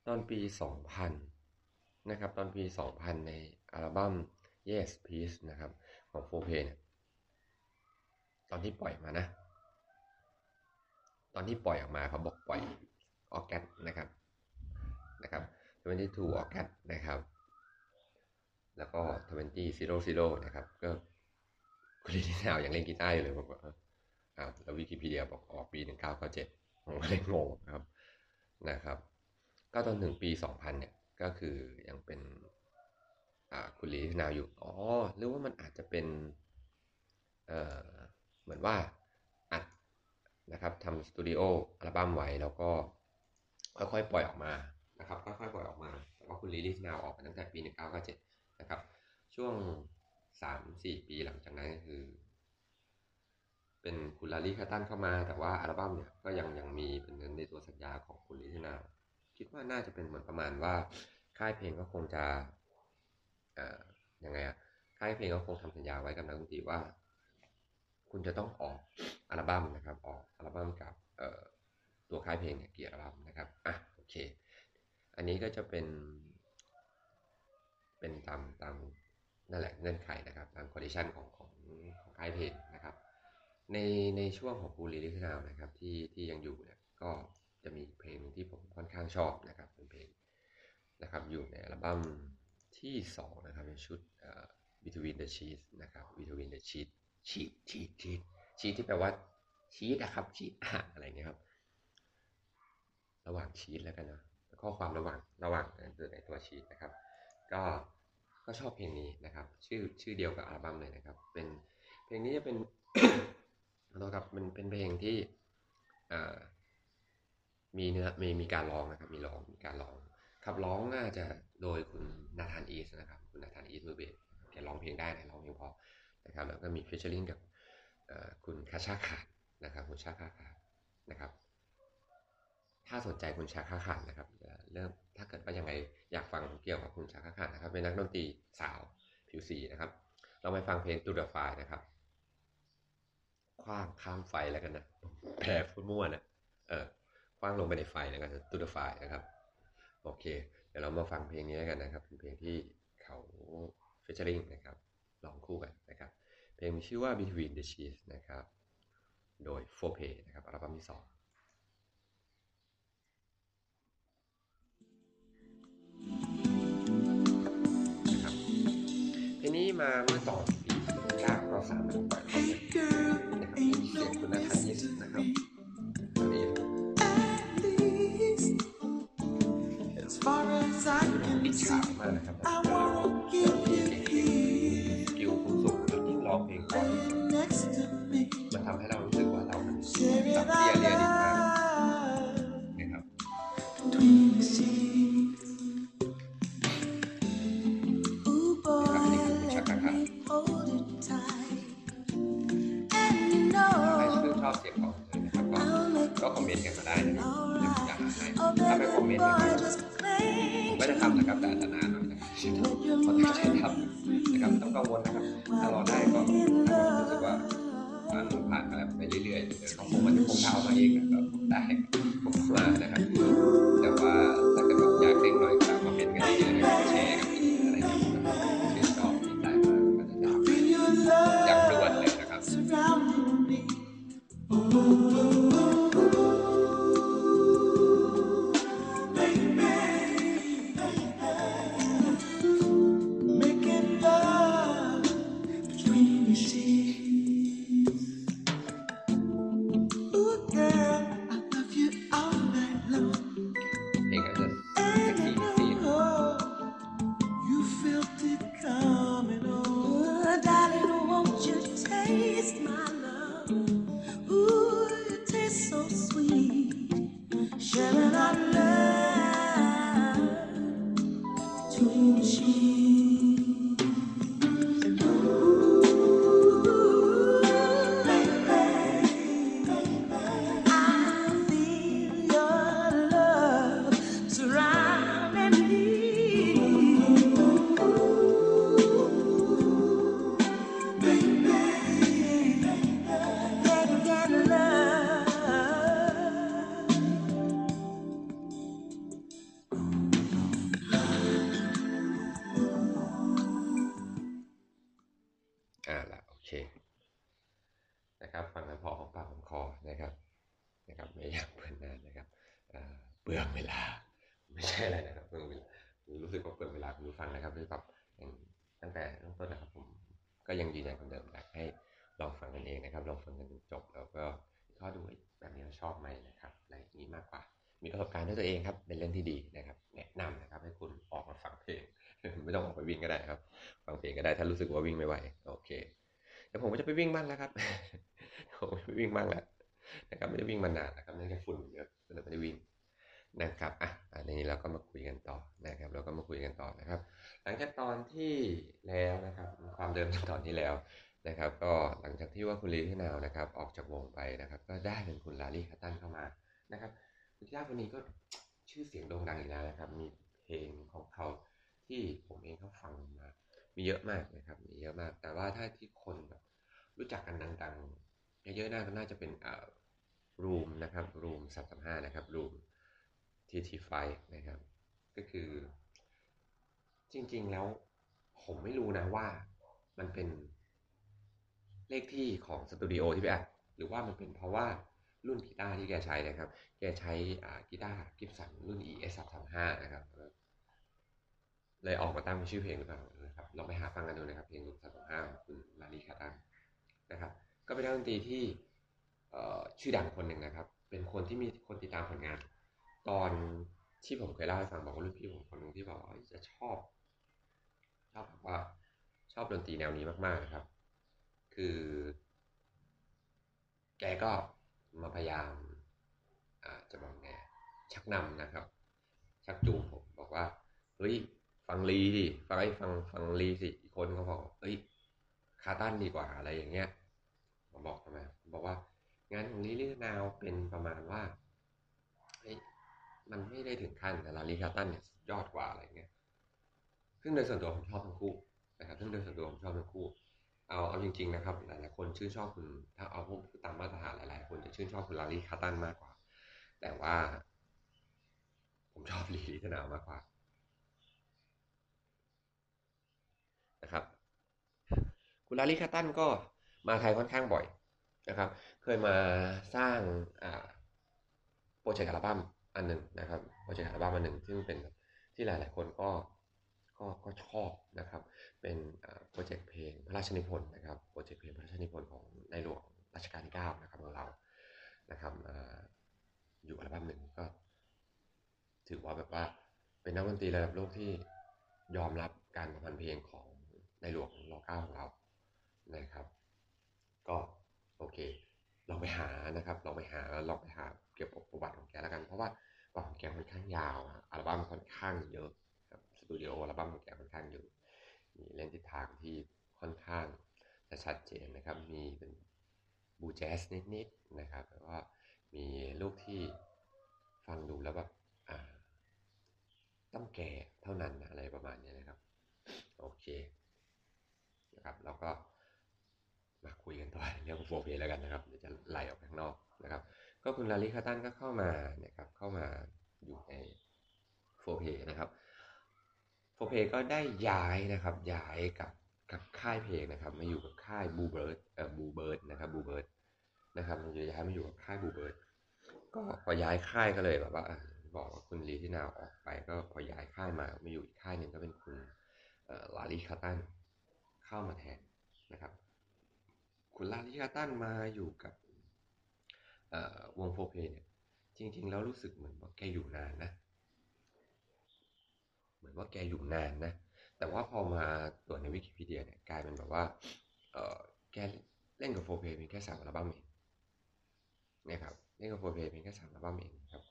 ตอนปี2000นะครับตอนปี2000ในอัลบั้ม Yes Please นะครับของFourplayเนี่ยตอนที่ปล่อยมานะตอนที่ปล่อยออกมาเขาบอกปล่อยออแกสนะครับ22ออแกสนะครับแล้วก็2000นะครับก็ คุณลินหนาวยังเล่นกีตาร์อยู่เลยผมก็อ้าวแล้ววิกิพีเดียบอกออกปี1997ผมก็เลยงงครับนะครับก็ตอนถึงปี2000เนี่ยก็คือยังเป็นคุณลินหนาวอยู่หรือว่ามันอาจจะเป็นเหมือนว่าอัดนะครับทำสตูดิโออัลบั้มไว้แล้วก็ค่อยๆปล่อยออกมานะครับค่อยๆปล่อยออกมาแต่ว่าคุณลิลิสนาวออกมาตั้งแต่ปี1997นะครับช่วง 3-4 ปีหลังจากนั้นคือเป็นคุณลาลีคาตันเข้ามาแต่ว่าอัลบั้มเนี่ยก็ยังมีเป็นในตัวสัญญาของคุณลิลิสนาวคิดว่าน่าจะเป็นเหมือนประมาณว่าค่ายเพลงก็คงจะยังไงอะค่ายเพลงก็คงทำสัญญาไว้กับนักดนตรีว่าคุณจะต้องออกอัลบั้มนะครับออกอัลบั้มกับตัวค่ายเพลงเนี่ยกี่อัลบั้มนะครับอ่ะโอเคอันนี้ก็จะเป็นตามนั่นแหละเงื่อนไขนะครับตามคอนดิชันของค่ายเพลงนะครับในช่วงของปูรีลิสนาวนะครับที่ยังอยู่เนี่ยก็จะมีเพลงที่ผมค่อนข้างชอบนะครับเป็นเพลงนะครับอยู่ในอัลบั้มที่2นะครับในชุดBetween The Sheets นะครับ Between The Sheets ชีทที่แปลว่าชีทนะครับชีทอะไรเงี้ยครับระหว่างชีทแล้วกันนะข้อความระหว่างในตัวชีทนะครับก็ชอบเพลงนี้นะครับชื่อเดียวกับอัลบั้มเลยนะครับเป็นเพลงนี้จะเป็น นะครับมันเป็นเพลงที่มีเนื้อมีการร้องนะครับมีการร้องขับร้องน่าจะโดยคุณ Nathan East นะครับคุณ Nathan East มือเบสแกร้องเพลงได้นะร้องเพลงพอนะครับแล้วก็มีฟีเจอริ่งกับคุณคาชาขาดนะครับคุณชาคาขาดนะครับถ้าสนใจคุณชาคาขาดนะครับเริ่มถ้าเกิดว่ายังไงอยากฟังเกี่ยวกับคุณชาคาขาดนะครับเป็นนักดนตรีสาวผิวสีนะครับเราไปฟังเพลง To The Fire นะครับคว้างข้ามไฟแล้วกันนะแผลฟุ่มมั่วนะคว้างลงไปในไฟแล้วกัน To The Fire นะครับโอเคเดี๋ยวเรามาฟังเพลงนี้กันนะครับเป็นเพลงที่เขาฟีเจอริ่งนะครับลองคู่กันนะครับเพลงมีชื่อว่า Between The Sheets นะครับโดย Fourplay นะครับอัลบั้มที่2นะครับเพลงนี้มาเมื่อตอนปี2009 รอบ3นะครับเป็นเสียงคุณNathan Eastนะครับอันนี้อิจฉามากนะครับมันทำให้เรารู้สึกว่าเราตับเตี้ยเรียดิบมากนะครับนี่คือชักกะค่ะใครชื่นชอบเสียงของเธอนะครับก็คอมเมนต์กันมาได้นะครับอยากหาให้ถ้าไม่คอมเมนต์นะครับผมไม่ได้ทำนะครับแต่นานๆหน่อยนะครับผมจะใช้ทำนะครับต้องกังวลนะครับถ้าเราได้ก็รู้สึกว่าผ่านอะไรไปเรื่อยๆเขาคงมันคงเท้ามาเองก็ได้ผมมานะครับแต่ว่าถ้าเกิดอยากเล่นหน่อยก็มาเป็นกันเยอะๆนะครับแชร์กันอะไรอย่างเงี้ยชื่นชอบมีได้มาก็จะได้อยากด่วนเลยนะครับตั้งแต่ต้นนะครับผมก็ยังยืนยันคำเดิมอยากให้ ลองฟังกันเองนะครับลองฟังกันจนจบแล้วก็ข้อดูแบบนี้เราชอบไหมนะครับอะไรอย่างนี้มากกว่ามีประสบการณ์ด้วยตัวเองครับเป็นเรื่องที่ดีนะครับแนะนำนะครับให้คุณออกมาฟังเพลงไม่ต้องออกไปวิ่งก็ได้ครับฟังเพลงก็ได้ถ้ารู้สึกว่าวิ่งไม่ไหวโอเคแต่ผมก็จะไปวิ่งบ้างแล้วครับผมไปวิ่งบ้างแล้วนะครับไม่ได้วิ่งมานานนะครับเนื่องจากฝุ่นเยอะเลยไม่ได้วิ่งนะครับอ่ะในนี้เราก็มาคุยกันต่อนะครับเราก็มาคุยกันต่อนะครับหลังจากตอนที่แล้วนะครับความเดิมตอนที่แล้วนะครับก็หลังจากที่ว่าคุณลีที่นาวนะครับออกจากวงไปนะครับก็ได้เป็นคุณลาลี่คัตตันเข้ามานะครับคุณลาลี่คนนี้ก็ชื่อเสียงโด่งดังอีกแล้วนะครับมีเพลงของเขาที่ผมเองก็ฟังมามีเยอะมากนะครับมีเยอะมากแต่ว่าถ้าที่คนแบบรู้จักกันดังๆเยอะๆน่าจะเป็นรูมนะครับรูม335นะครับรูมTT5 นะครับก็คือจริงๆแล้วผมไม่รู้นะว่ามันเป็นเลขที่ของสตูดิโอที่ไปอัดหรือว่ามันเป็นเพราะว่ารุ่นกีตาร์ที่แกใช้นะครับแกใช้กีตาร์ Gibson รุ่น ES-335 นะครับเลยออกมาตั้งเป็นชื่อเพลงหรือเปล่านะครับลองไปหาฟังกันดูนะครับเพลง335ของคุณลาลี่คัตตันนะครับก็เป็นนักดนตรีที่ชื่อดังคนหนึ่งนะครับเป็นคนที่มีคนติดตามผลงานตอนที่ผมเคยเล่าให้ฟังบอกว่ารุ่นพี่ผมคนหนึ่งที่บอกว่าจะชอบแบบว่าชอบดนตรีแนวนี้มากๆนะครับคือแกก็มาพยายามจะบอกไงชักนำนะครับชักจูงผมบอกว่าเฮ้ยฟังลีดิฟังลีสิอีกคนเขาบอกเฮ้ยคาร์ตันดีกว่าอะไรอย่างเงี้ยผมบอกทำไมบอกว่างานของลีลี่นาวเป็นประมาณว่ามันไม่ได้ถึงขั้นแต่ลาลี่คัตตันเนี่ยยอดกว่าอะไรเงี้ยซึ่งโดยส่วนตัวผมชอบทั้งคู่นะครับซึ่งโดยส่วนตัวผมชอบทั้งคู่เอาจริงๆนะครับหลายๆคนชื่นชอบคุณถ้าเอาพวกตามมาตรฐานหลายๆคนจะชื่นชอบคุณลาลี่คัตตันมากกว่าแต่ว่าผมชอบลีลิธนาวมากกว่านะครับคุณลาลี่คัตตันก็มาไทยค่อนข้างบ่อยนะครับเคยมาสร้างโปรเจกต์อัลบั้มอันหนึ่งนะครับโปรเจกต์อัลบั้มอันหนึ่งซึ่งเป็นที่หลายๆคนก็ชอบนะครับเป็นโปรเจกต์เพลงพระราชนิพนธ์นะครับโปรเจกต์เพลงพระราชนิพนธ์ของในหลวงรัชกาลที่9นะครับของเรานะครับอยู่อัลบั้มหนึ่งก็ถือว่าแบบว่าเป็นนักดนตรีระดับโลกที่ยอมรับการประพันธ์เพลงของในหลวงรัชกาลที่9ของเรานะครับก็โอเคลองไปหานะครับลองไปหาเก็บประวัติของแกแล้วกันเพราะว่าประวัติของแกค่อนข้างยาวอัลบั้มค่อนข้างเยอะครับสตูดิโออัลบั้มของแกค่อนข้างเยอะมีเล่นทิศทางที่ค่อนข้างจะชัดเจนนะครับมีเป็นบูแจ๊สนิดๆนะครับแล้วก็มีลูกที่ฟังดูแล้วแบบต้องแก่เท่านั้นอะไรประมาณนี้นะครับโอเคนะครับแล้วก็มาคุยกันต่อเรื่องของFourplayแล้วกันนะครับเดี๋ยวจะไหลออกข้างนอกนะครับก็คุณลาลี่คัตตันก็เข้ามานะครับเข้ามาอยู่ในFourplayนะครับFourplayก็ได้ย้ายนะครับย้ายกับค่ายเพลงนะครับมาอยู่กับค่ายบูเบิร์ดนะครับบูเบิร์ดนะครับมันจะย้ายมาอยู่กับค่ายบูเบิร์ดก็พอย้ายค่ายก็เลยแบบว่าบอกว่าคุณลีที่นาวออกไปก็พอย้ายค่ายมาอยู่อีกค่ายหนึ่งก็เป็นคุณลาลี่คัตตันเข้ามาแทนนะครับคุณลาลี่คัตตันมาอยู่กับวงFourplayเนี่ยจริงๆแล้วรู้สึกเหมือนว่าแกอยู่นานนะแต่ว่าพอมาตรวจในวิกิพีเดียเนี่ยกลายเป็นแบบว่าแกเล่นกับFourplayเพียงแค่3อัลบั้มเองนะครับเล่นกับFourplayเพียงแค่3อัลบั้มเองครับ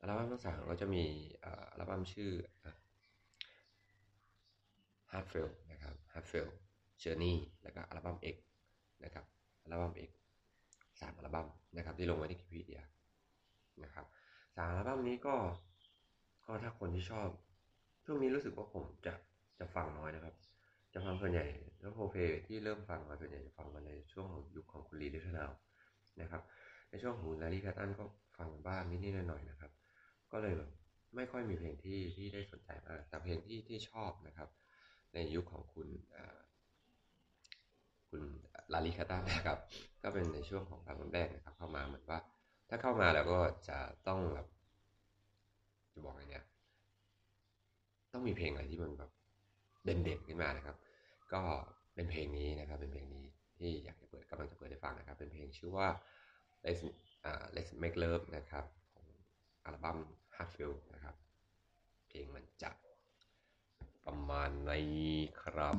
อัลบั้มทั้ง3ก็จะมีอัลบั้มชื่อ Hard Feel นะครับ Hard Feel Journey แล้วก็อัลบั้ม X นะครับอัลบั้ม X 3อัลบั้มนะครับที่ลงไว้ในวิกิพีเดียนะครับ3อัลบั้มนี้ก็ถ้าคนที่ชอบช่วงนี้รู้สึกว่าผมจะฟังน้อยนะครับจะฟังส่วนใหญ่แล้วFourplayที่เริ่มฟังมาส่วนใหญ่จะฟังมาในช่วงยุคของคุณลีลิธนาวนะครับในช่วงของลาลี่คัตตันก็ฟังบ้างนิดๆหน่อยๆนะครับก็เลยแบบไม่ค่อยมีเพลงที่ได้สนใจมากแต่เพลงที่ชอบนะครับในยุคของคุณลาลี่คัตตันนะครับก็เป็นในช่วงของการแรกนะครับเข้ามาเหมือนว่าถ้าเข้ามาแล้วก็จะต้องแบบจะบอกอะไรเนี่ยต้องมีเพลงอะไรที่มันแบบเด่นๆขึ้นมานะครับก็เป็นเพลงนี้นะครับเป็นเพลงนี้ ที่อยากจะเปิดกำลังจะเปิดให้ฟังนะครับเป็นเพลงชื่อว่า Let's Make Love นะครับของอัลบั้ม Hard Feel นะครับเพลงมันจะประมาณนี้ครับ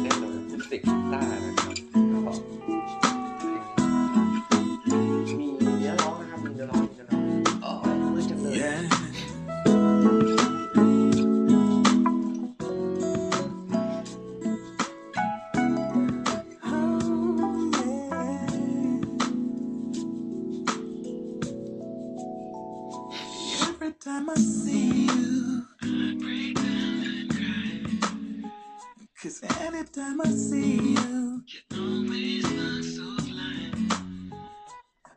เล่นดนตรีกีตาร์นะครับมีเนื้อร้องนะครับมีเนื้อร้องมีเนื้อร้องเมื่อจังเลยTime I see you, you're always look so blind.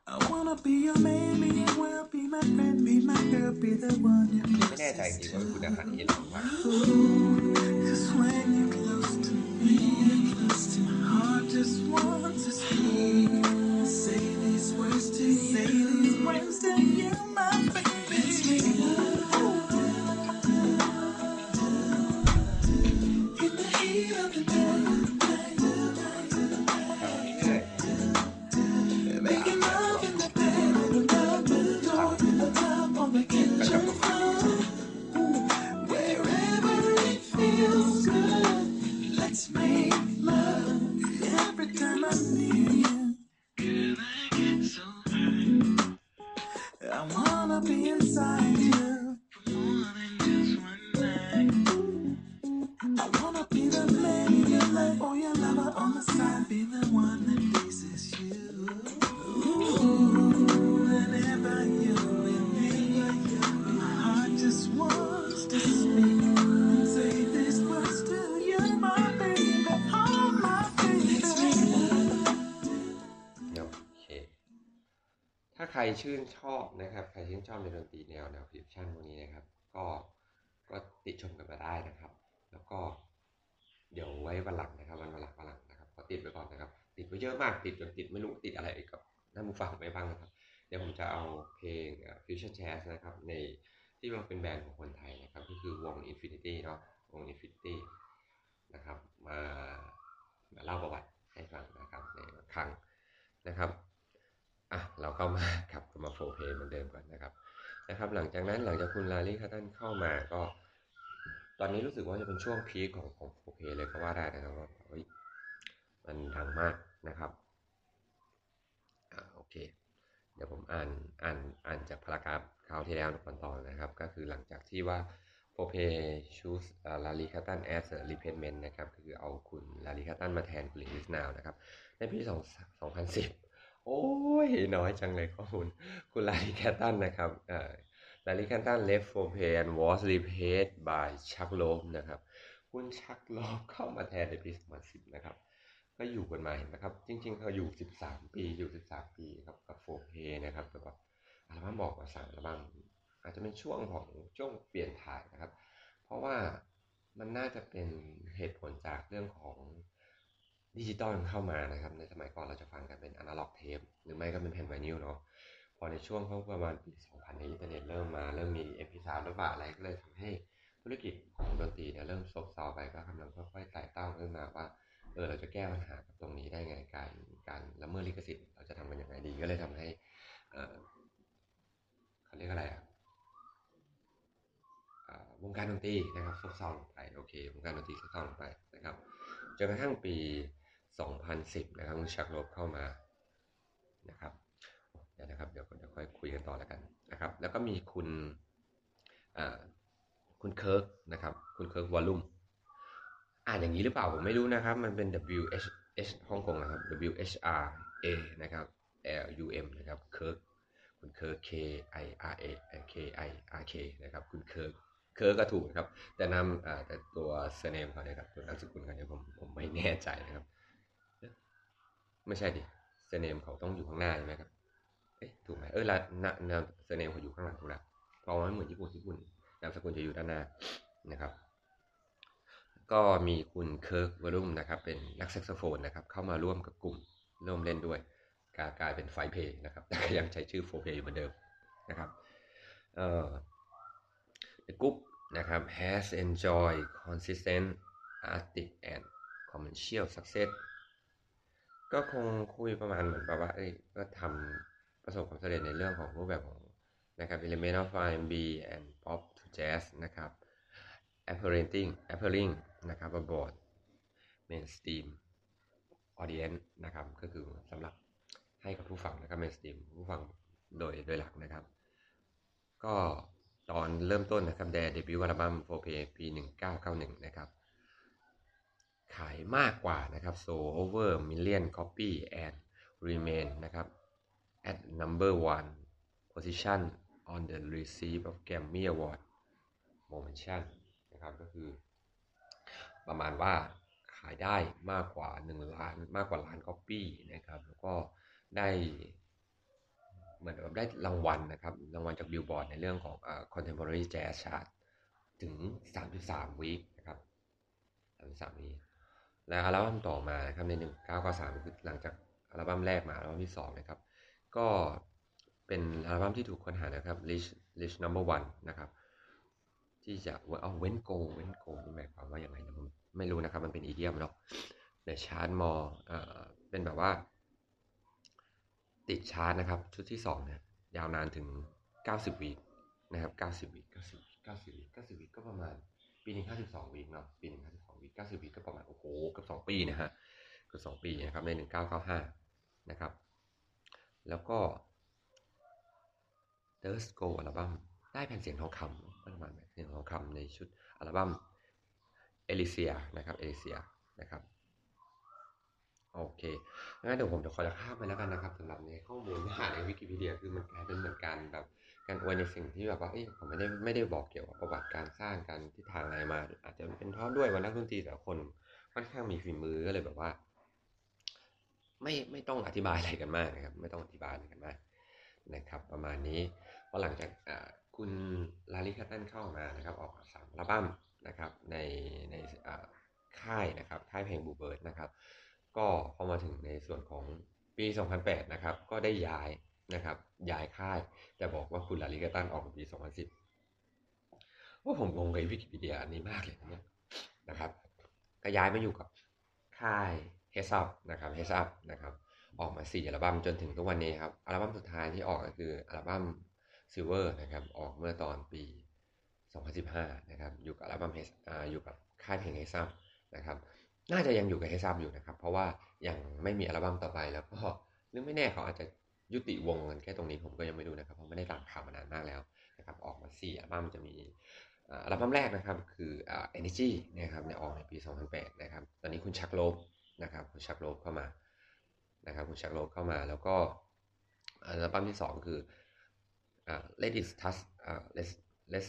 I wanna be your man, be your world, be my friend, be my girl, be the one you're closest to. Ooh, 'cause when you're close to me, you're close to my heart. Just want to speak, say these words to you, say these words to you, my baby. Let's make love. In the heat of the day.ใครชื่นชอบนะครับใครชื่นชอบในดนตรีแนวฟิวชั่นพวกนี้นะครับก็ติชมกันมาได้นะครับแล้วก็เดี๋ยวไว้วันหลังนะครับวันหลังนะครับก็ติดไว้ก่อนนะครับติดไว้เยอะมากติดจนติดไม่รู้ติดอะไรกับท่านผู้ฟังไม่ฟังนะครับเดี๋ยวผมจะเอาเพลงฟิวชั่นแจ๊สนะครับในที่มันเป็นแบรนด์ของคนไทยนะครับก็คือวง Infinity เนาะวง Infinity นะครับมาเล่าประวัติให้ฟังนะครับในครั้งนะครับอ่ะเราเข้ามาครับมาโฟร์เพลย์เหมือนเดิมก่อนนะครับหลังจากคุณลาลี่ค่ะท่านเข้ามาก็ตอนนี้รู้สึกว่าจะเป็นช่วงพีคของโฟร์เพลย์เลยก็ว่าได้นะครับว่ามันดังมากนะครับโอเคเดี๋ยวผมอ่านจากพารากราฟคราวที่แล้วตอนนะครับก็คือหลังจากที่ว่าโฟร์เพลย์ชูสลาลี่ค่ะท่านแอสรีเพลย์เมนต์นะครับคือเอาคุณลาลี่ค่ะท่านมาแทนคุณลิสนาวนะครับในปี2010โอ้ยน้อยจังเลยข้อมูลคุณลาลีแคทตันนะครับลาลีแคทตัน left Fourplay and was replaced by ชักโลฟนะครับคุณชักโลฟเข้ามาแทนในปี2010นะครับก็อยู่กันมาเห็นนะครับจริงๆเขาอยู่13ปีครับกับFourplayนะครับแต่ว่าอัลบั้มบอกว่า3อัลบั้มอาจจะเป็นช่วงเปลี่ยนถ่ายนะครับเพราะว่ามันน่าจะเป็นเหตุผลจากเรื่องของดิจิตอลเข้ามานะครับในสมัยก่อนเราจะฟังกันเป็นอนาล็อกเทปหรือไม่ก็เป็นแผ่นไวนิลเนาะพอในช่วงเขาประมาณปี2000ในอินเทอร์เน็ตเริ่มมี MP3 ระบาดอะไรก็เลยทำให้ธุรกิจของดนตรีเนี่ยเริ่มซบเซาไปก็กำลังค่อยๆไต่เต้าขึ้นมาว่าเราจะแก้ปัญหากับตรงนี้ได้ไงการละเมิดลิขสิทธิ์เราจะทำกันยังไงดีก็เลยทำให้เขาเรียกอะไรวงการดนตรีนะครับซบเซาลงไปโอเควงการดนตรีซบเซาลงไปนะครับจนกระทั่งปี2010นะครับคุณชักโลฟเข้ามานะครับเดี๋ยวค่อยคุยกันต่อแล้วกันนะครับแล้วก็มีคุณเคิร์กนะครับคุณเคิร์กวอลลุ่มอย่างนี้หรือเปล่าผมไม่รู้นะครับมันเป็น WH ฮ่องกงนะครับ WHRA นะครับ LUM นะครับเคิร์กคุณเคิร์ก KIRK นะครับคุณเคิร์กก็ถูกครับแต่นามแต่ตัวเซเนมเขาเนี่ยครับตัวนามสกุลเขาเนี่ยผมไม่แน่ใจนะครับไม่ใช่ดิเซเนมเขาต้องอยู่ข้างหน้าใช่ไหมครับเอ๊ะถูกไหมละนามเซเนมเขาอยู่ข้างหลังถูกแล้วเพราะว่าเหมือนญี่ปุ่นนามสกุลจะอยู่ด้านหน้านะครับก็มีคุณเคิร์กวอลลุ่มนะครับเป็นนักแซกโซโฟนนะครับเข้ามาร่วมกับกลุ่มร่วมเล่นด้วยกลายเป็นไฟเพย์นะครับแต่ยังใช้ชื่อโฟเพย์เหมือนเดิมนะครับThe group นะครับ has enjoyed consistent artistic and potential success ก็คงคุยประมาณเหมือนแบบว่าก็ทำประสบความสำเร็จในเรื่องของรูปแบบของนะครับ element of R&B and pop to jazz นะครับ appealing นะครับ about mainstream audience นะครับก็คือสำหรับให้กับผู้ฟังนะครับ mainstream ผู้ฟังโดยหลักนะครับก็ตอนเริ่มต้นนะครับเดบิวต์อัลบั้ม Fourplay ปี 1991 นะครับขายมากกว่านะครับ sold over million copy and remain นะครับ at number 1 position on the receipt of Grammy Award nomination นะครับก็คือประมาณว่าขายได้มากกว่า1 ล้าน copy นะครับแล้วก็ได้เหมือนกับได้รางวัลนะครับรางวัลจากบิลบอร์ดในเรื่องของContemporary Jazz Chart ถึง 3.3 วีคนะครับ33วีคแล้วอัลบั้มต่อมานะครับใน1993คือหลังจากอัลบั้มแรกมาอัลบั้มที่2นะครับก็เป็นอัลบั้มที่ถูกค้นหานะครับ Reach Number 1 นะครับที่จะเอาเว้นโกนี่หมายความว่าอย่างไรนะผมไม่รู้นะครับมันเป็นอีเดียมเนาะในชาร์ตมอเป็นแบบว่าติดชาร์ตนะครับชุดที่2เนี่ยยาวนานถึง90วีคนะครับ90วีคก็ประมาณปีนึง52วีคเนาะปีนึง52วีค90วีคก็ประมาณโอ้โหเกือบ2ปีนะฮะเกือบ2ปีนะครับใน1995นะครับแล้วก็ Thirst Go อัลบั้มได้แผ่นเสียงทองคำประมาณแผ่นเสียงทองคำในชุดอัลบั้ม Elysia นะครับ Elysia นะครับโอเคงั้นเดี๋ยวผมจะขอจะข้ามไปแล้วกันนะครับสำหรับในข้อมูลหาในวิกิพีเดียคือมันกลายเป็นเหมือนกันแบบการอวยในสิ่งที่แบบว่าผมไม่ได้บอกเกี่ยวกับประวัติการสร้างการทิศทางอะไรมาอาจจะเป็นเพราะด้วยว่านักดนตรีแต่ละคนค่อนข้างมีฝีมือก็เลยแบบว่าไม่ต้องอธิบายอะไรกันมากนะครับไม่ต้องอธิบายอะไรกันมากนะครับประมาณนี้พอหลังจากคุณลาลิคัตตันเข้ามานะครับออก3อัลบั้มนะครับในค่ายนะครับค่ายเพลงบูเบิร์ดนะครับก็พอมาถึงในส่วนของปี2008นะครับก็ได้ย้ายนะครับย้ายค่ายแต่บอกว่าคุณลาลิกาตันออกปี2010ว่าผมงงกับวิกิพีเดียอันนี้มากเลยเนี่ยนะครับก็ย้ายมาอยู่กับค่าย HSOB นะครับ HSOB นะครับออกมา4อัลบั้มจนถึงทุกวันนี้ครับอัลบั้มสุดท้ายที่ออกก็คืออัลบั้ม Silver นะครับออกเมื่อตอนปี2015นะครับอยู่กับอัลบั้มอยู่กับค่ายเพลง HSOB นะครับน่าจะยังอยู่กับเฮซัมอยู่นะครับเพราะว่ายังไม่มีอัลบั้มต่อไปแล้วก็หรือไม่แน่เขาอาจจะยุติวงกันแค่ตรงนี้ผมก็ยังไม่รู้นะครับเพราะไม่ได้ตามข่าวมานานมากแล้วนะครับออกมา4อัลบั้มจะมีอัลบั้มแรกนะครับคือEnergy นะครับในออกในปี2008นะครับตอนนี้คุณชักโลบนะครับคุณชักโลบเข้ามานะครับคุณชักโลบเข้ามาแล้วก็อัลบั้มที่2คือLet's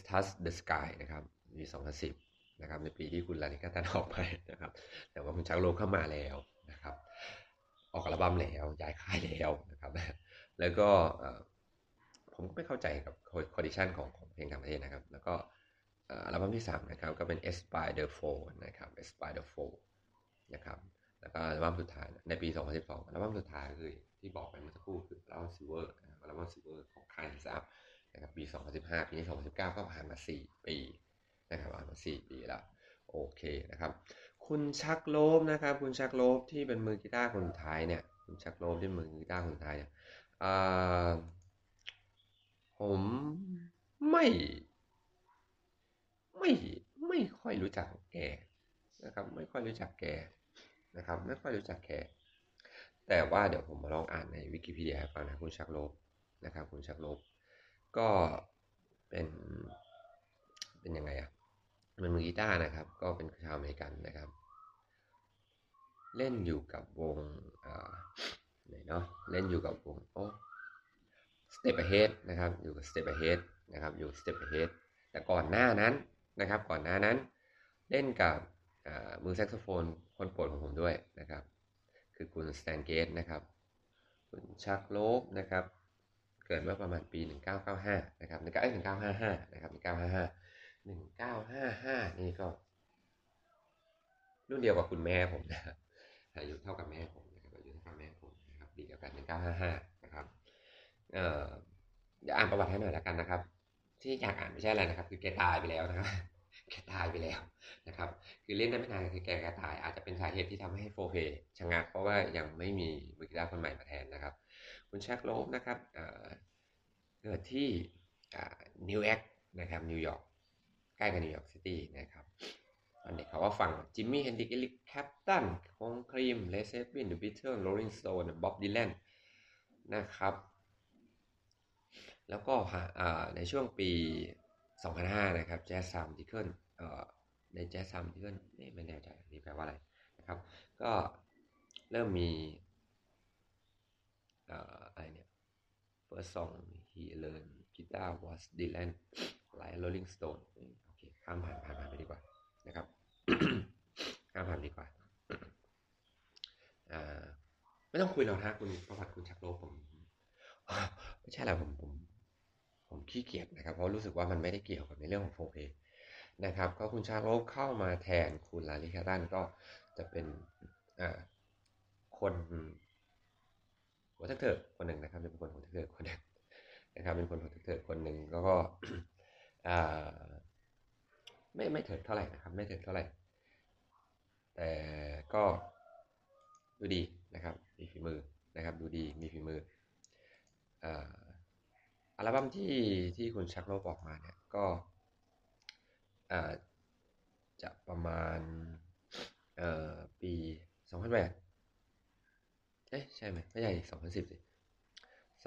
Touch the Sky นะครับปี2010นะครับในปีที่คุณลาลิกาตันออกไปนะครับแต่ว่าคุณชักโลเข้ามาแล้วนะครับออกอัลบั้มแล้วย้ายค่ายแล้วนะครับแล้วก็ผมไม่เข้าใจกับคอนดิชั่นของเพลงต่างประเทศนะครับแล้วก็อัลบั้มที่3นะครับก็เป็น Aspire the Fall นะครับ Aspire the Fall นะครับแล้วก็อัลบั้มสุดท้ายในปี2012อัลบั้มสุดท้ายคือที่บอกไปเมื่อสักครู่คืออัลบั้ม Silver อัลบั้ม Silver ของค่าย HSOB นะครับปี2015ปีนี้2019ก็ผ่านมา4ปีนะครับมา4ปีแล้วโอเคนะครับคุณชักโลบนะครับคุณชักโลบที่เป็นมือกีตาร์คนไทยเนี่ยคุณชักโลบที่มือกีตาร์คนไทยเนี่ยผมไม่ค่อยรู้จักแกนะครับไม่ค่อยรู้จักแกนะครับไม่ค่อยรู้จักแกแต่ว่าเดี๋ยวผมมาลองอ่านในวิกิพีเดียให้ฟังนะคุณชักโลบนะครับคุณชักโลบก็เป็นยังไงอ่ะมันมือกีตาร์นะครับก็เป็นชาวอเมริกันนะครับเล่นอยู่กับวงไหนเนาะเล่นอยู่กับวงStep Ahead นะครับอยู่กับ Step Ahead นะครับอยู่ Step Ahead แต่ก่อนหน้านั้นนะครับก่อนหน้านั้นเล่นกับมือแซกโซโฟนคนโปรดของผมด้วยนะครับคือคุณสแตนเกตนะครับคุณชักโลบนะครับเกิดเมื่อประมาณปี1995นะครับ1955นะครับ1955นี่ก็รุ่นเดียวกับคุณแม่ผมนะอายุเท่ากับแม่ผมนะครับอายุเท่ากับแม่ผมนะครับปีเดียวกัน1955นะครับเดี๋ยวอ่านประวัติให้หน่อยละกันนะครับที่อยากอ่านไม่ใช่อะไรนะครับคือแกตายไปแล้วนะครับแก แกตายไปแล้วนะครับคือเล่นได้ไม่นานคือแกก็ตายอาจจะเป็นสาเหตุที่ทำให้Fourplayชะงักเพราะว่ายังไม่มีมือกีตาร์คนใหม่มาแทนนะครับคุณแชคโลฟนะครับเกิดที่นิวแอคนะครับนิวยอร์กใกล้กับนิวยอร์กซิตี้นะครับตอนเด็กเขาก็ฟังจิมมี่เฮนดริกซ์ เอริกแคลปตัน คงครีม เลด เซปปิลิน เดอะ บีเทิลส์ โรลลิ่ง สโตน บ๊อบ ดิแลนนะครับแล้วก็ในช่วงปี2005นะครับแจ๊สซัมดิเคิลในแจ๊สซัมดิเคิลไม่แน่ใจนี่แปลว่าอะไรนะครับก็เริ่มมีอะไรเนี่ยเฟิร์สซอง He Learned Guitar Was Dylan หลาย Rolling Stone โอเคข้ามผ่านไปดีกว่านะครับ ข้ามผ่านดีกว่าไม่ต้องคุยแล้วนะคุณประวัติคุณชักโลกผมไม่ใช่หรอกผมขี้เกียจนะครับเพราะรู้สึกว่ามันไม่ได้เกี่ยวกับในเรื่องของFourplayนะครับก็คุณชาโลฟเข้ามาแทนคุณลาลิคาตันก็จะเป็นคนหัวเถิกเถิกคนหนึ่งนะครับเป็นคนหัวเถิกเถิกคนหนึ่งนะครับเป็นคนหัวเถิกเถิกคนหนึ่งก็ไม่เถิกเท่าไหร่นะครับไม่เถิกเท่าไหร่แต่ก็ดูดีนะครับมีฝีมือนะครับดูดีมีฝีมืออัลบั้มที่คุณชักโลฟออกมาเนี่ยก็จะประมาณปี2008ใช่ไหมไม่ใช่2010ดิ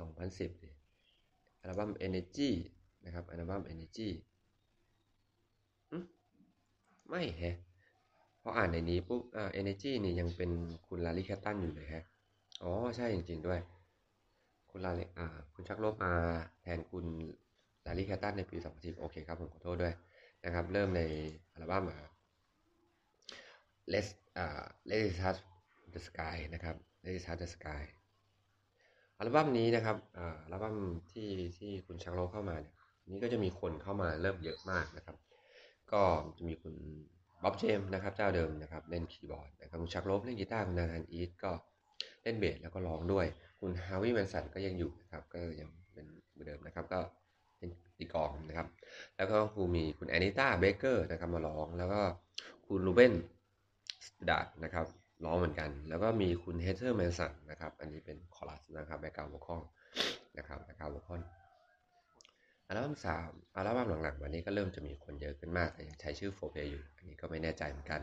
อัลบั้ม Energy นะครับอัลบั้ม Energy ไม่ฮะพออ่านในนี้ปุ๊บEnergy นี่ยังเป็นคุณลาลิแคตตันอยู่เลยฮะอ๋อใช่จริงๆด้วยคุณลาลิคุณชักโลฟมาแทนคุณลาลิแคตตันในปี2010โอเคครับผมขอโทษด้วยนะครับเริ่มในอัลบั้มLet It Touch The Sky นะครับ Let It Touch The Sky อัลบั้มนี้นะครับอัลบั้มที่คุณชักโลฟเข้ามาเนี่ยนี้ก็จะมีคนเข้ามาเริ่มเยอะมากนะครับก็จะมีคุณบ๊อบเจมส์นะครับเจ้าเดิมนะครับเล่นคีย์บอร์ดนะครับคุณชักโลฟเล่นกีตาร์คุณNathan Eastก็เล่นเบสแล้วก็ร้องด้วยคุณฮาวิแมนสันก็ยังอยู่นะครับก็ยังเป็นเหมือนเดิมนะครับก็เป็นตีกลองนะครับแล้วก็ครูมีคุณแอนิต้าเบเกอร์นะครับมาร้องแล้วก็คุณรูเบนสดาร์ดนะครับร้องเหมือนกันแล้วก็มีคุณเฮเธอร์แมนสันนะครับอันนี้เป็นคอรัสนะครับแบ็คกราวด์วอคอลนะครับแบ็คกราวด์วอคอลอัลบั้ม3อัลบั้มหลังๆวันนี้ก็เริ่มจะมีคนเยอะขึ้นมากแต่ยังใช้ชื่อFourplayอยู่อันนี้ก็ไม่แน่ใจเหมือนกัน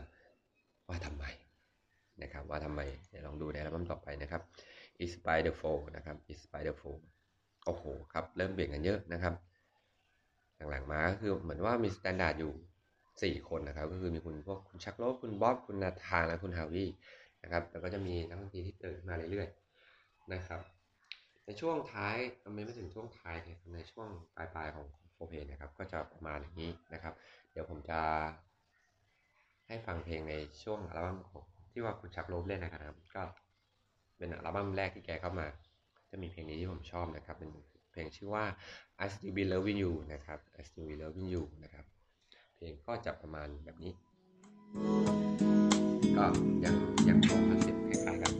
ว่าทำไมนะครับว่าทำไมเดี๋ยวลองดูในอัลบั้มต่อไปนะครับ Inspire the Four นะครับ Inspire the Four โอ้โหครับเริ่มเปลี่ยนกันเยอะนะครับหลังๆมาก็คือเหมือนว่ามีสแตนดาร์ดอยู่4คนนะครับก็คือมีคุณชักโลฟคุณบ๊อบคุณนาธานและคุณฮาวีนะครับแล้วก็จะมีนักดนตรีที่เติมมาเรื่อยๆนะครับในช่วงท้ายทำไมไม่ถึงช่วงท้ายในช่วงปลายๆของFourplayนะครับก็จะประมาณอย่างนี้นะครับเดี๋ยวผมจะให้ฟังเพลงในช่วงอัลบั้มของที่ว่าคุณชักโลฟเล่นนะครับก็เป็นอัลบั้มแรกที่แกเข้ามาจะมีเพลงนี้ที่ผมชอบนะครับเป็นเพลงชื่อว่า I Still Be Loving You นะครับ I Still Be Loving You นะครับเพลงก็จะประมาณแบบนี้ก็ยังคงคอนเซ็ปต์คล้ายๆกัน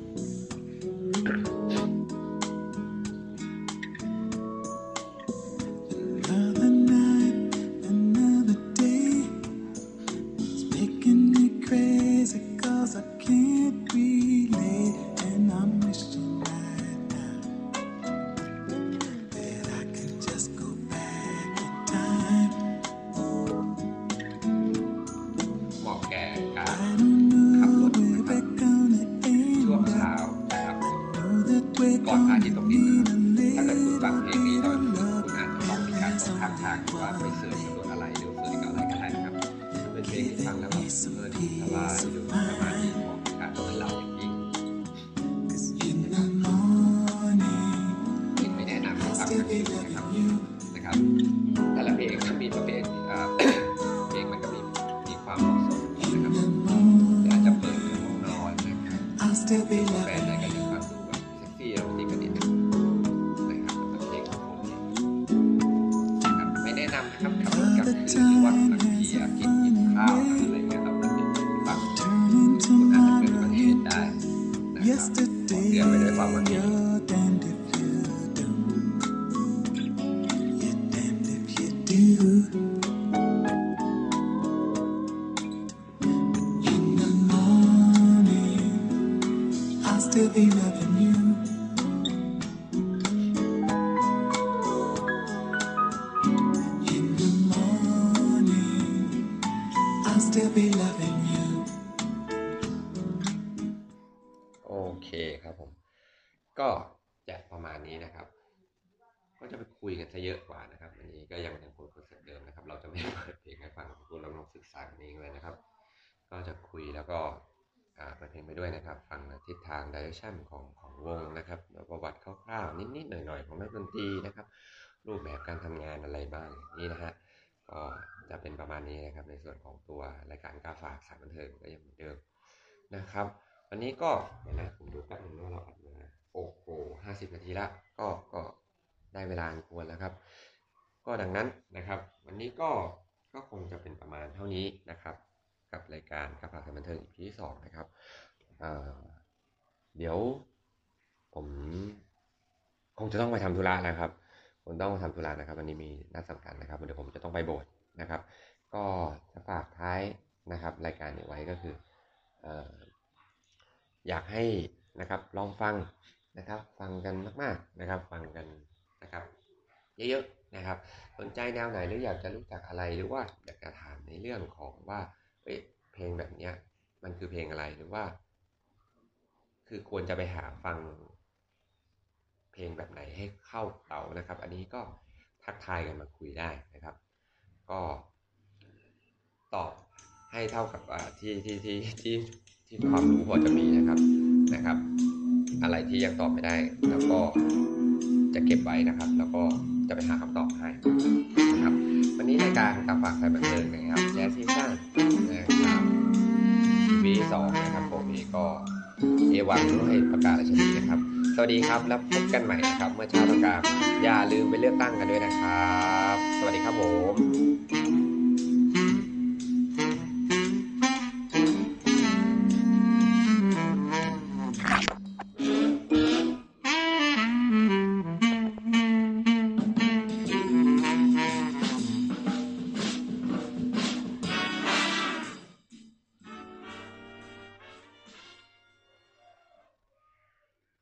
still be loving you. In the morning, I'll still be loving you. โอเคครับผมก็จะประมาณนี้นะครับก็จะไปคุยกันซะเยอะกว่านะครับอันนี้ก็ยังเป็นคอนเซ็ปต์เดิมนะครับเราจะไม่เปิดเพลงให้ฟังคุณเราลองศึกษาเองเลยนะครับก็จะคุยแล้วก็เปิดเพลงไปด้วยนะครับฟังทิศทาง direction ของวงนะครับประวัติคร่าวๆนิดๆหน่อยๆของนักดนตรีนะครับรูปแบบการทำงานอะไรบ้างนี่นะฮะก็จะเป็นประมาณนี้นะครับในส่วนของตัวรายการกาฝากสารบันเทิงก็ยังเหมือนเดิมนะครับวันนี้ก็เดี๋ยวนะผมดูแป๊บนึงว่าเราอัดมาโอ้โห50 นาทีละก็ได้เวลาควรแล้วครับก็ดังนั้นนะครับวันนี้ก็คงจะเป็นประมาณเท่านี้นะครับกับรายการกาฝากสารบันเทิง EP ที่ 2นะครับเดี๋ยวผมคงจะต้องไปทำธุระนะครับผมต้องทำธุระนะครับวันนี้มีนัดสำคัญนะครับเดี๋ยวผมจะต้องไปโบสถ์นะครับก็จะฝากท้ายนะครับรายการนี้ไว้ก็คืออยากให้นะครับลองฟังนะครับฟังกันมากๆนะครับฟังกันนะครับเยอะๆนะครับสนใจแนวไหนหรืออยากจะรู้จักอะไรหรือว่าอยากจะถามในเรื่องของว่าเพลงแบบเนี้ยมันคือเพลงอะไรหรือว่าคือควรจะไปหาฟังเพลงแบบไหนให้เข้าเต๋านะครับอันนี้ก็ทักทายกันมาคุยได้นะครับก็ตอบให้เท่ากับที่ความรู้พอจะมีนะครับอะไรที่ยังตอบไม่ได้แล้วก็จะเก็บไว้นะครับแล้วก็จะไปหาคำตอบให้นะครับวันนี้รายการกาฝากสารบันเทิงนะครับแจ๊สที่สร้างนะครับวีสองนะครับผมเองก็เอวังด้วยประกาศราชนีนะครับสวัสดีครับแล้วพบกันใหม่นะครับเมื่อเช้าประกาศอย่าลืมไปเลือกตั้งกันด้วยนะครับ